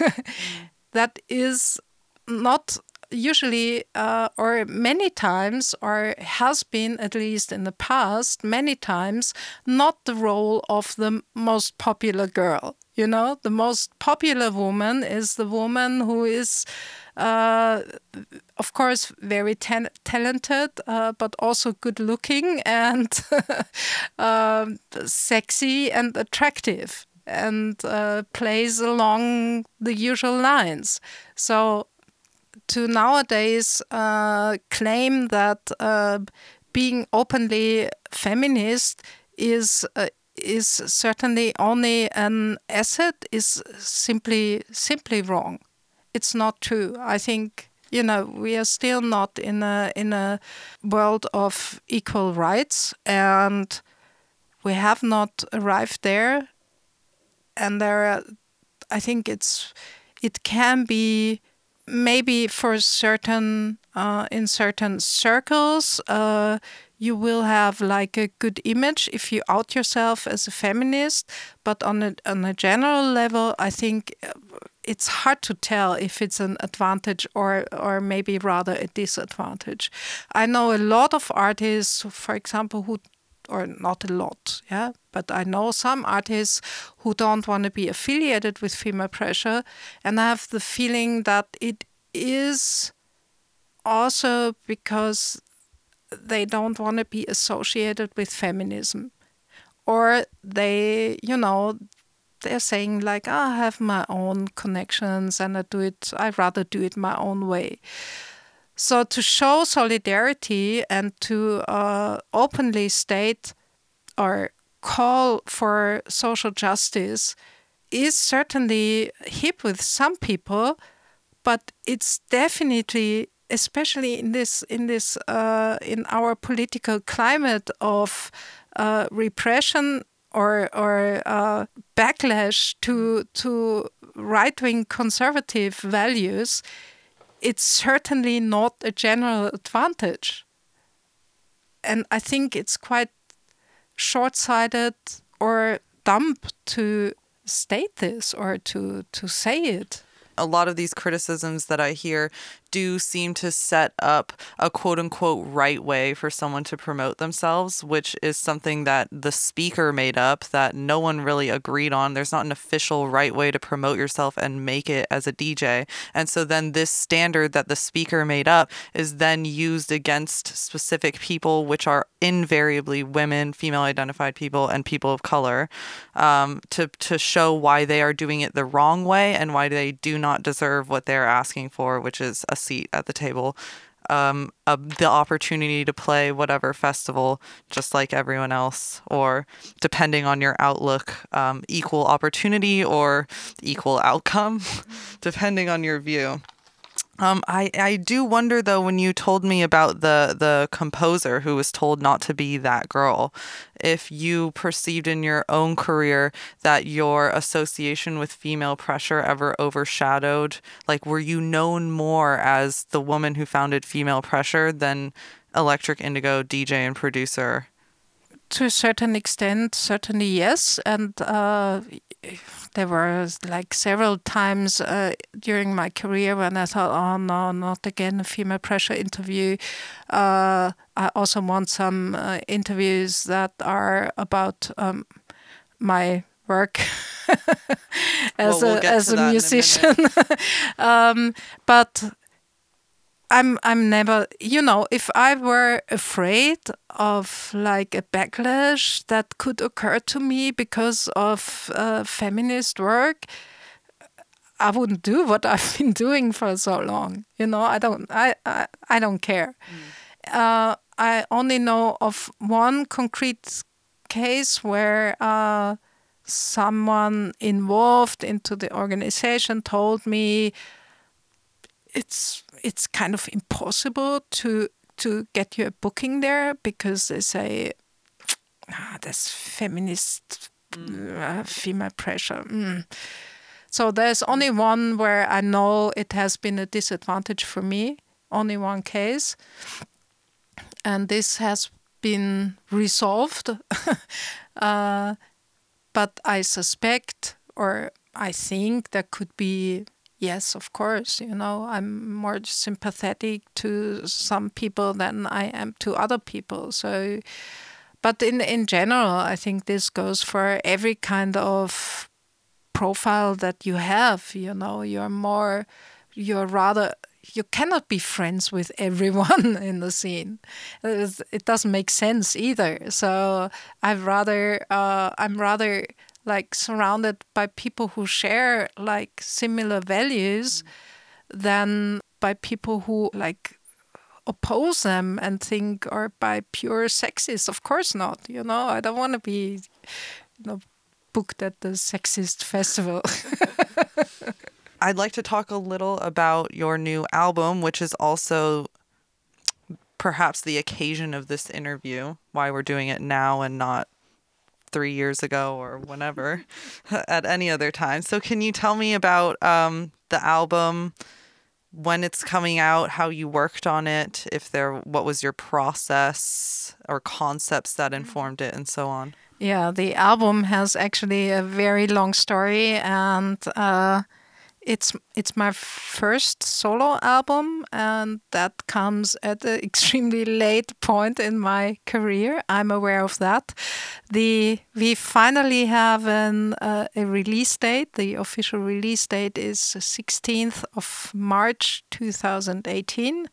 that is not usually uh, or many times or has been, at least in the past, many times not the role of the most popular girl. You know, the most popular woman is the woman who is, uh, of course, very ten- talented, uh, but also good looking and uh, sexy and attractive and uh, plays along the usual lines. So to nowadays uh, claim that uh, being openly feminist is uh, is certainly only an asset is simply simply wrong. It's not true. I think, you know, we are still not in a in a world of equal rights, and we have not arrived there. And there are, I think it's it can be maybe for certain uh, in certain circles uh, you will have like a good image if you out yourself as a feminist, but on a on a general level, I think it's hard to tell if it's an advantage or or maybe rather a disadvantage. I know a lot of artists, for example, who or not a lot, yeah, but I know some artists who don't want to be affiliated with Female Pressure, and I have the feeling that it is also because they don't want to be associated with feminism, or they, you know, they're saying like, oh, I have my own connections and I do it, I rather do it my own way. So to show solidarity and to uh, openly state or call for social justice is certainly hip with some people, but it's definitely, especially in this in this uh, in our political climate of uh, repression or or uh, backlash to to right-wing conservative values, it's certainly not a general advantage. And I think it's quite short-sighted or dumb to state this or to, to say it. A lot of these criticisms that I hear do seem to set up a quote-unquote right way for someone to promote themselves, which is something that the speaker made up that no one really agreed on. There's not an official right way to promote yourself and make it as a D J. And so then this standard that the speaker made up is then used against specific people, which are invariably women, female-identified people, and people of color, um, to, to show why they are doing it the wrong way and why they do not deserve what they're asking for, which is a seat at the table, um, a, the opportunity to play whatever festival, just like everyone else, or depending on your outlook, um, equal opportunity or equal outcome, depending on your view. Um, I, I do wonder, though, when you told me about the, the composer who was told not to be that girl, if you perceived in your own career that your association with female pressure ever overshadowed, like, were you known more as the woman who founded Female Pressure than Electric Indigo D J and producer? To a certain extent, certainly yes. And uh, there were like several times uh, during my career when I thought, oh no, not again a female pressure interview. Uh, I also want some uh, interviews that are about um, my work as well, we'll a, as a musician. A um, but I'm I'm never, you know, if I were afraid of like a backlash that could occur to me because of uh, feminist work, I wouldn't do what I've been doing for so long. You know, I don't I I, I don't care. Mm. Uh, I only know of one concrete case where uh, someone involved into the organization told me it's it's kind of impossible to to get you a booking there because they say, ah, that's feminist, mm. uh, female pressure. Mm. So there's only one where I know it has been a disadvantage for me, only one case. And this has been resolved. uh, but I suspect, or I think there could be, yes, of course, you know, I'm more sympathetic to some people than I am to other people. So, but in, in general, I think this goes for every kind of profile that you have, you know, you're more, you're rather, you cannot be friends with everyone in the scene. It doesn't make sense either. So I'd rather, uh, I'm rather... like surrounded by people who share like similar values mm. than by people who like oppose them and think are by pure sexist. Of course not, you know, I don't want to be, you know, booked at the sexist festival. I'd like to talk a little about your new album, which is also perhaps the occasion of this interview, why we're doing it now and not three years ago or whenever at any other time. So can you tell me about um, the album, when it's coming out, how you worked on it, if there, what was your process or concepts that informed it and so on? Yeah, the album has actually a very long story, and uh, it's it's my first solo album, and that comes at an extremely late point in my career. I'm aware of that. The we finally have an uh, a release date. The official release date is sixteenth of March two thousand eighteen,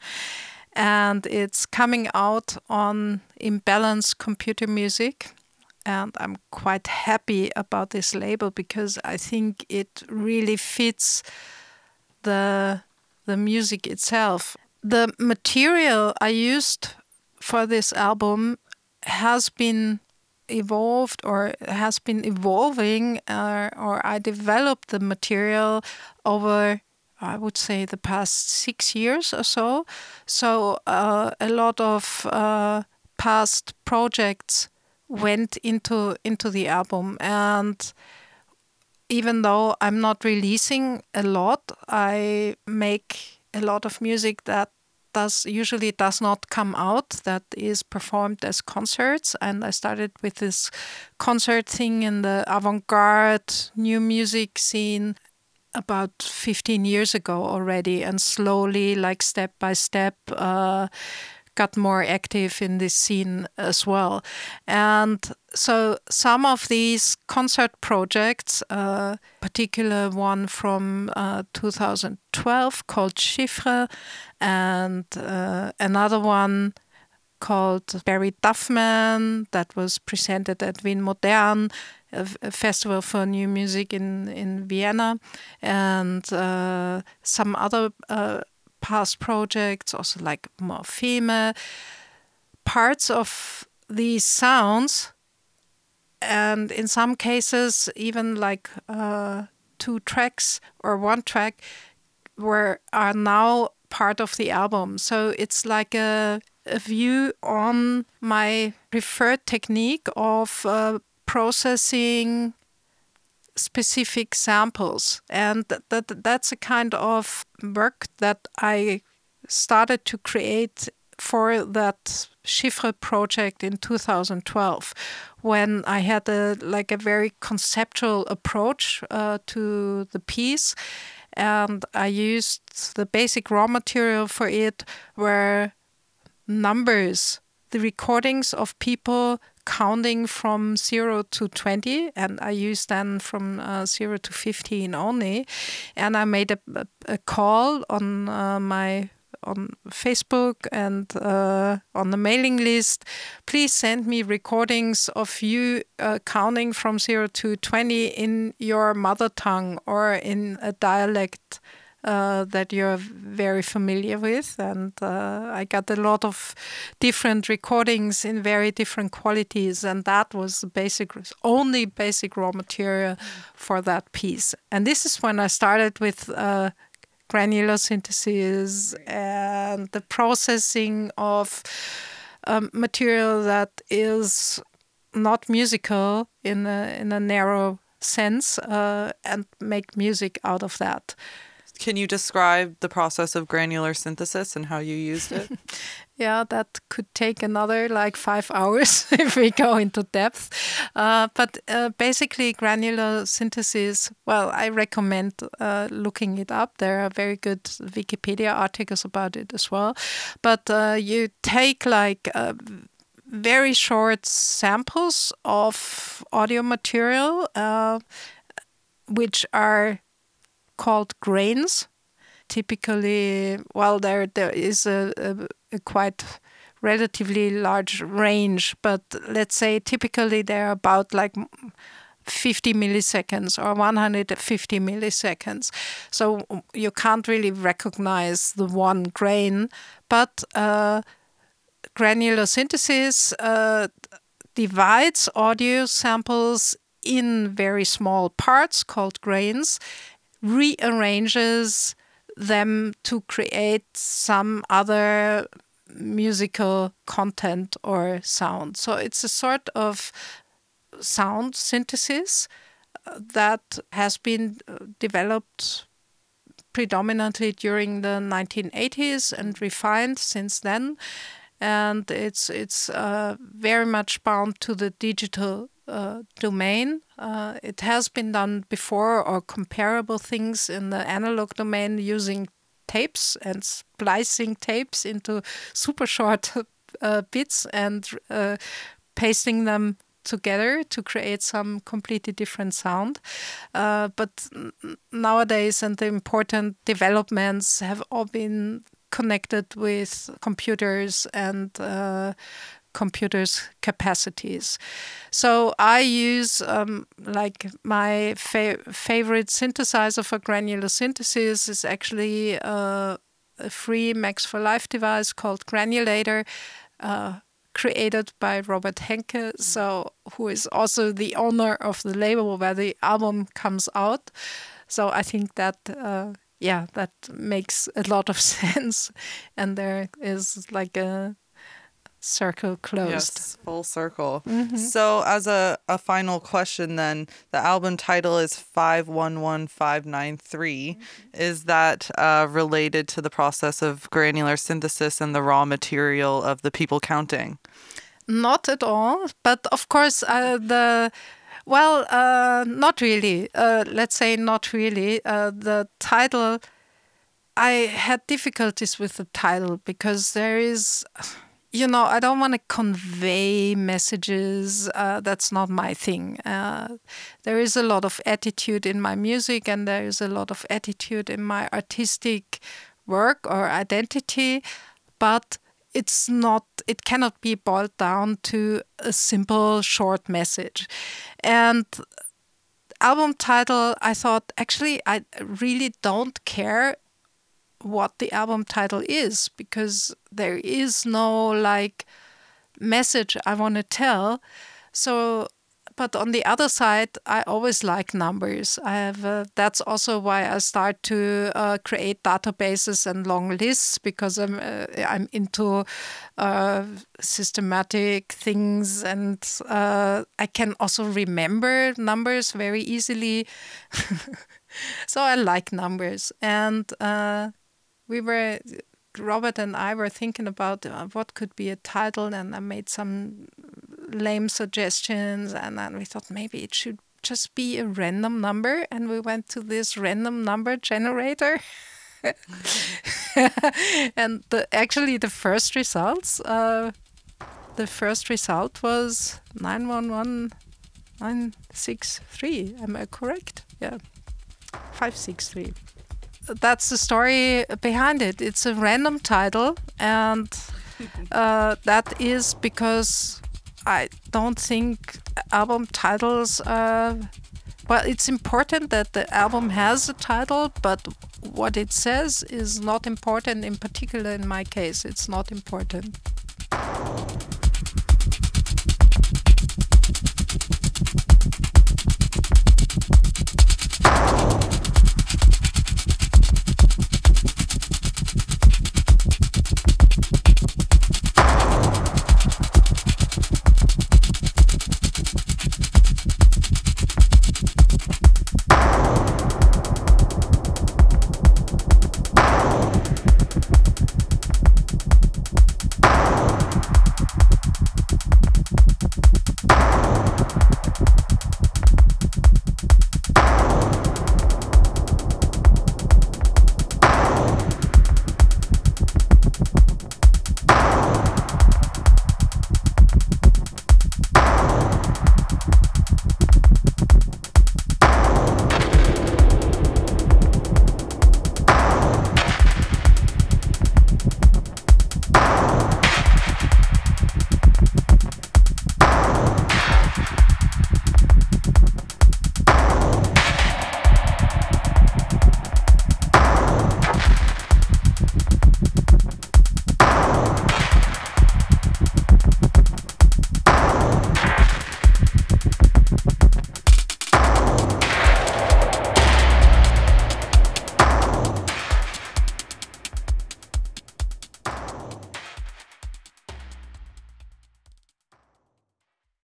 and it's coming out on Imbalanced Computer Music. And I'm quite happy about this label because I think it really fits the the music itself. The material I used for this album has been evolved or has been evolving, uh, or I developed the material over, I would say, the past six years or so. So uh, a lot of uh, past projects went into into the album, and even though I'm not releasing a lot, I make a lot of music that does usually does not come out, that is performed as concerts. And I started with this concert thing in the avant-garde new music scene, about fifteen years ago already, and slowly, like step by step, uh, got more active in this scene as well. And so some of these concert projects, uh, particular one from uh, two thousand twelve called Chiffre, and uh, another one called Barry Duffman that was presented at Wien Modern, a, f- a festival for new music in, in Vienna, and uh, some other uh, past projects, also like more female parts of these sounds, and in some cases even like uh, two tracks or one track were are now part of the album. So it's like a, a view on my preferred technique of uh, processing specific samples, and that, that that's a kind of work that I started to create for that Chiffre project in two thousand twelve, when I had a like a very conceptual approach uh, to the piece, and I used the basic raw material for it were numbers, the recordings of people counting from zero to twenty, and I used then from uh, zero to fifteen only, and I made a, a call on uh, my on Facebook and uh, on the mailing list, please send me recordings of you uh, counting from zero to twenty in your mother tongue or in a dialect Uh, that you're very familiar with, and uh, I got a lot of different recordings in very different qualities, and that was the basic, only basic raw material for that piece. And this is when I started with uh, granular synthesis and the processing of um, material that is not musical in a, in a narrow sense, uh, and make music out of that. Can you describe the process of granular synthesis and how you used it? Yeah, that could take another like five hours if we go into depth. Uh, but uh, basically granular synthesis, well, I recommend uh, looking it up. There are very good Wikipedia articles about it as well. But uh, you take like uh, very short samples of audio material, uh, which are called grains. Typically, well, there there is a, a, a quite relatively large range, but let's say typically they're about like fifty milliseconds or one hundred fifty milliseconds. So you can't really recognize the one grain, but uh, granular synthesis uh, divides audio samples in very small parts called grains, rearranges them to create some other musical content or sound. So it's a sort of sound synthesis that has been developed predominantly during the nineteen eighties and refined since then. And it's it's uh, very much bound to the digital Uh, domain. Uh, it has been done before, or comparable things in the analog domain, using tapes and splicing tapes into super short uh, bits and uh, pasting them together to create some completely different sound. Uh, but nowadays, and the important developments have all been connected with computers and uh, computers' capacities. So I use um, like my fa- favorite synthesizer for granular synthesis is actually uh, a free Max for Life device called Granulator, uh, created by Robert Henke, so who is also the owner of the label where the album comes out. So I think that uh, yeah, that makes a lot of sense, and there is like a circle closed. Yes, full circle. Mm-hmm. So as a, a final question then, the album title is five one one five nine three. Mm-hmm. Is that uh, related to the process of granular synthesis and the raw material of the people counting? Not at all. But of course, uh, the Well, uh, not really. Uh, let's say not really. Uh, the title, I had difficulties with the title because there is, you know, I don't want to convey messages. Uh, that's not my thing. Uh, there is a lot of attitude in my music and there is a lot of attitude in my artistic work or identity, but it's not, it cannot be boiled down to a simple short message. And album title, I thought, actually, I really don't care what the album title is, because there is no like message I want to tell. So, but on the other side, I always like numbers. I have uh, that's also why I start to uh, create databases and long lists, because I'm uh, I'm into uh, systematic things, and uh, I can also remember numbers very easily. So I like numbers, and uh, we were. Robert and I were thinking about uh, what could be a title, and I made some lame suggestions, and then we thought maybe it should just be a random number, and we went to this random number generator. Mm-hmm. And the, actually the first results, uh, the first result was nine one one nine six three. Am I correct? Yeah, five six three. That's the story behind it. It's a random title, and uh, that is because I don't think album titles are... Well, it's important that the album has a title, but what it says is not important, in particular in my case. It's not important.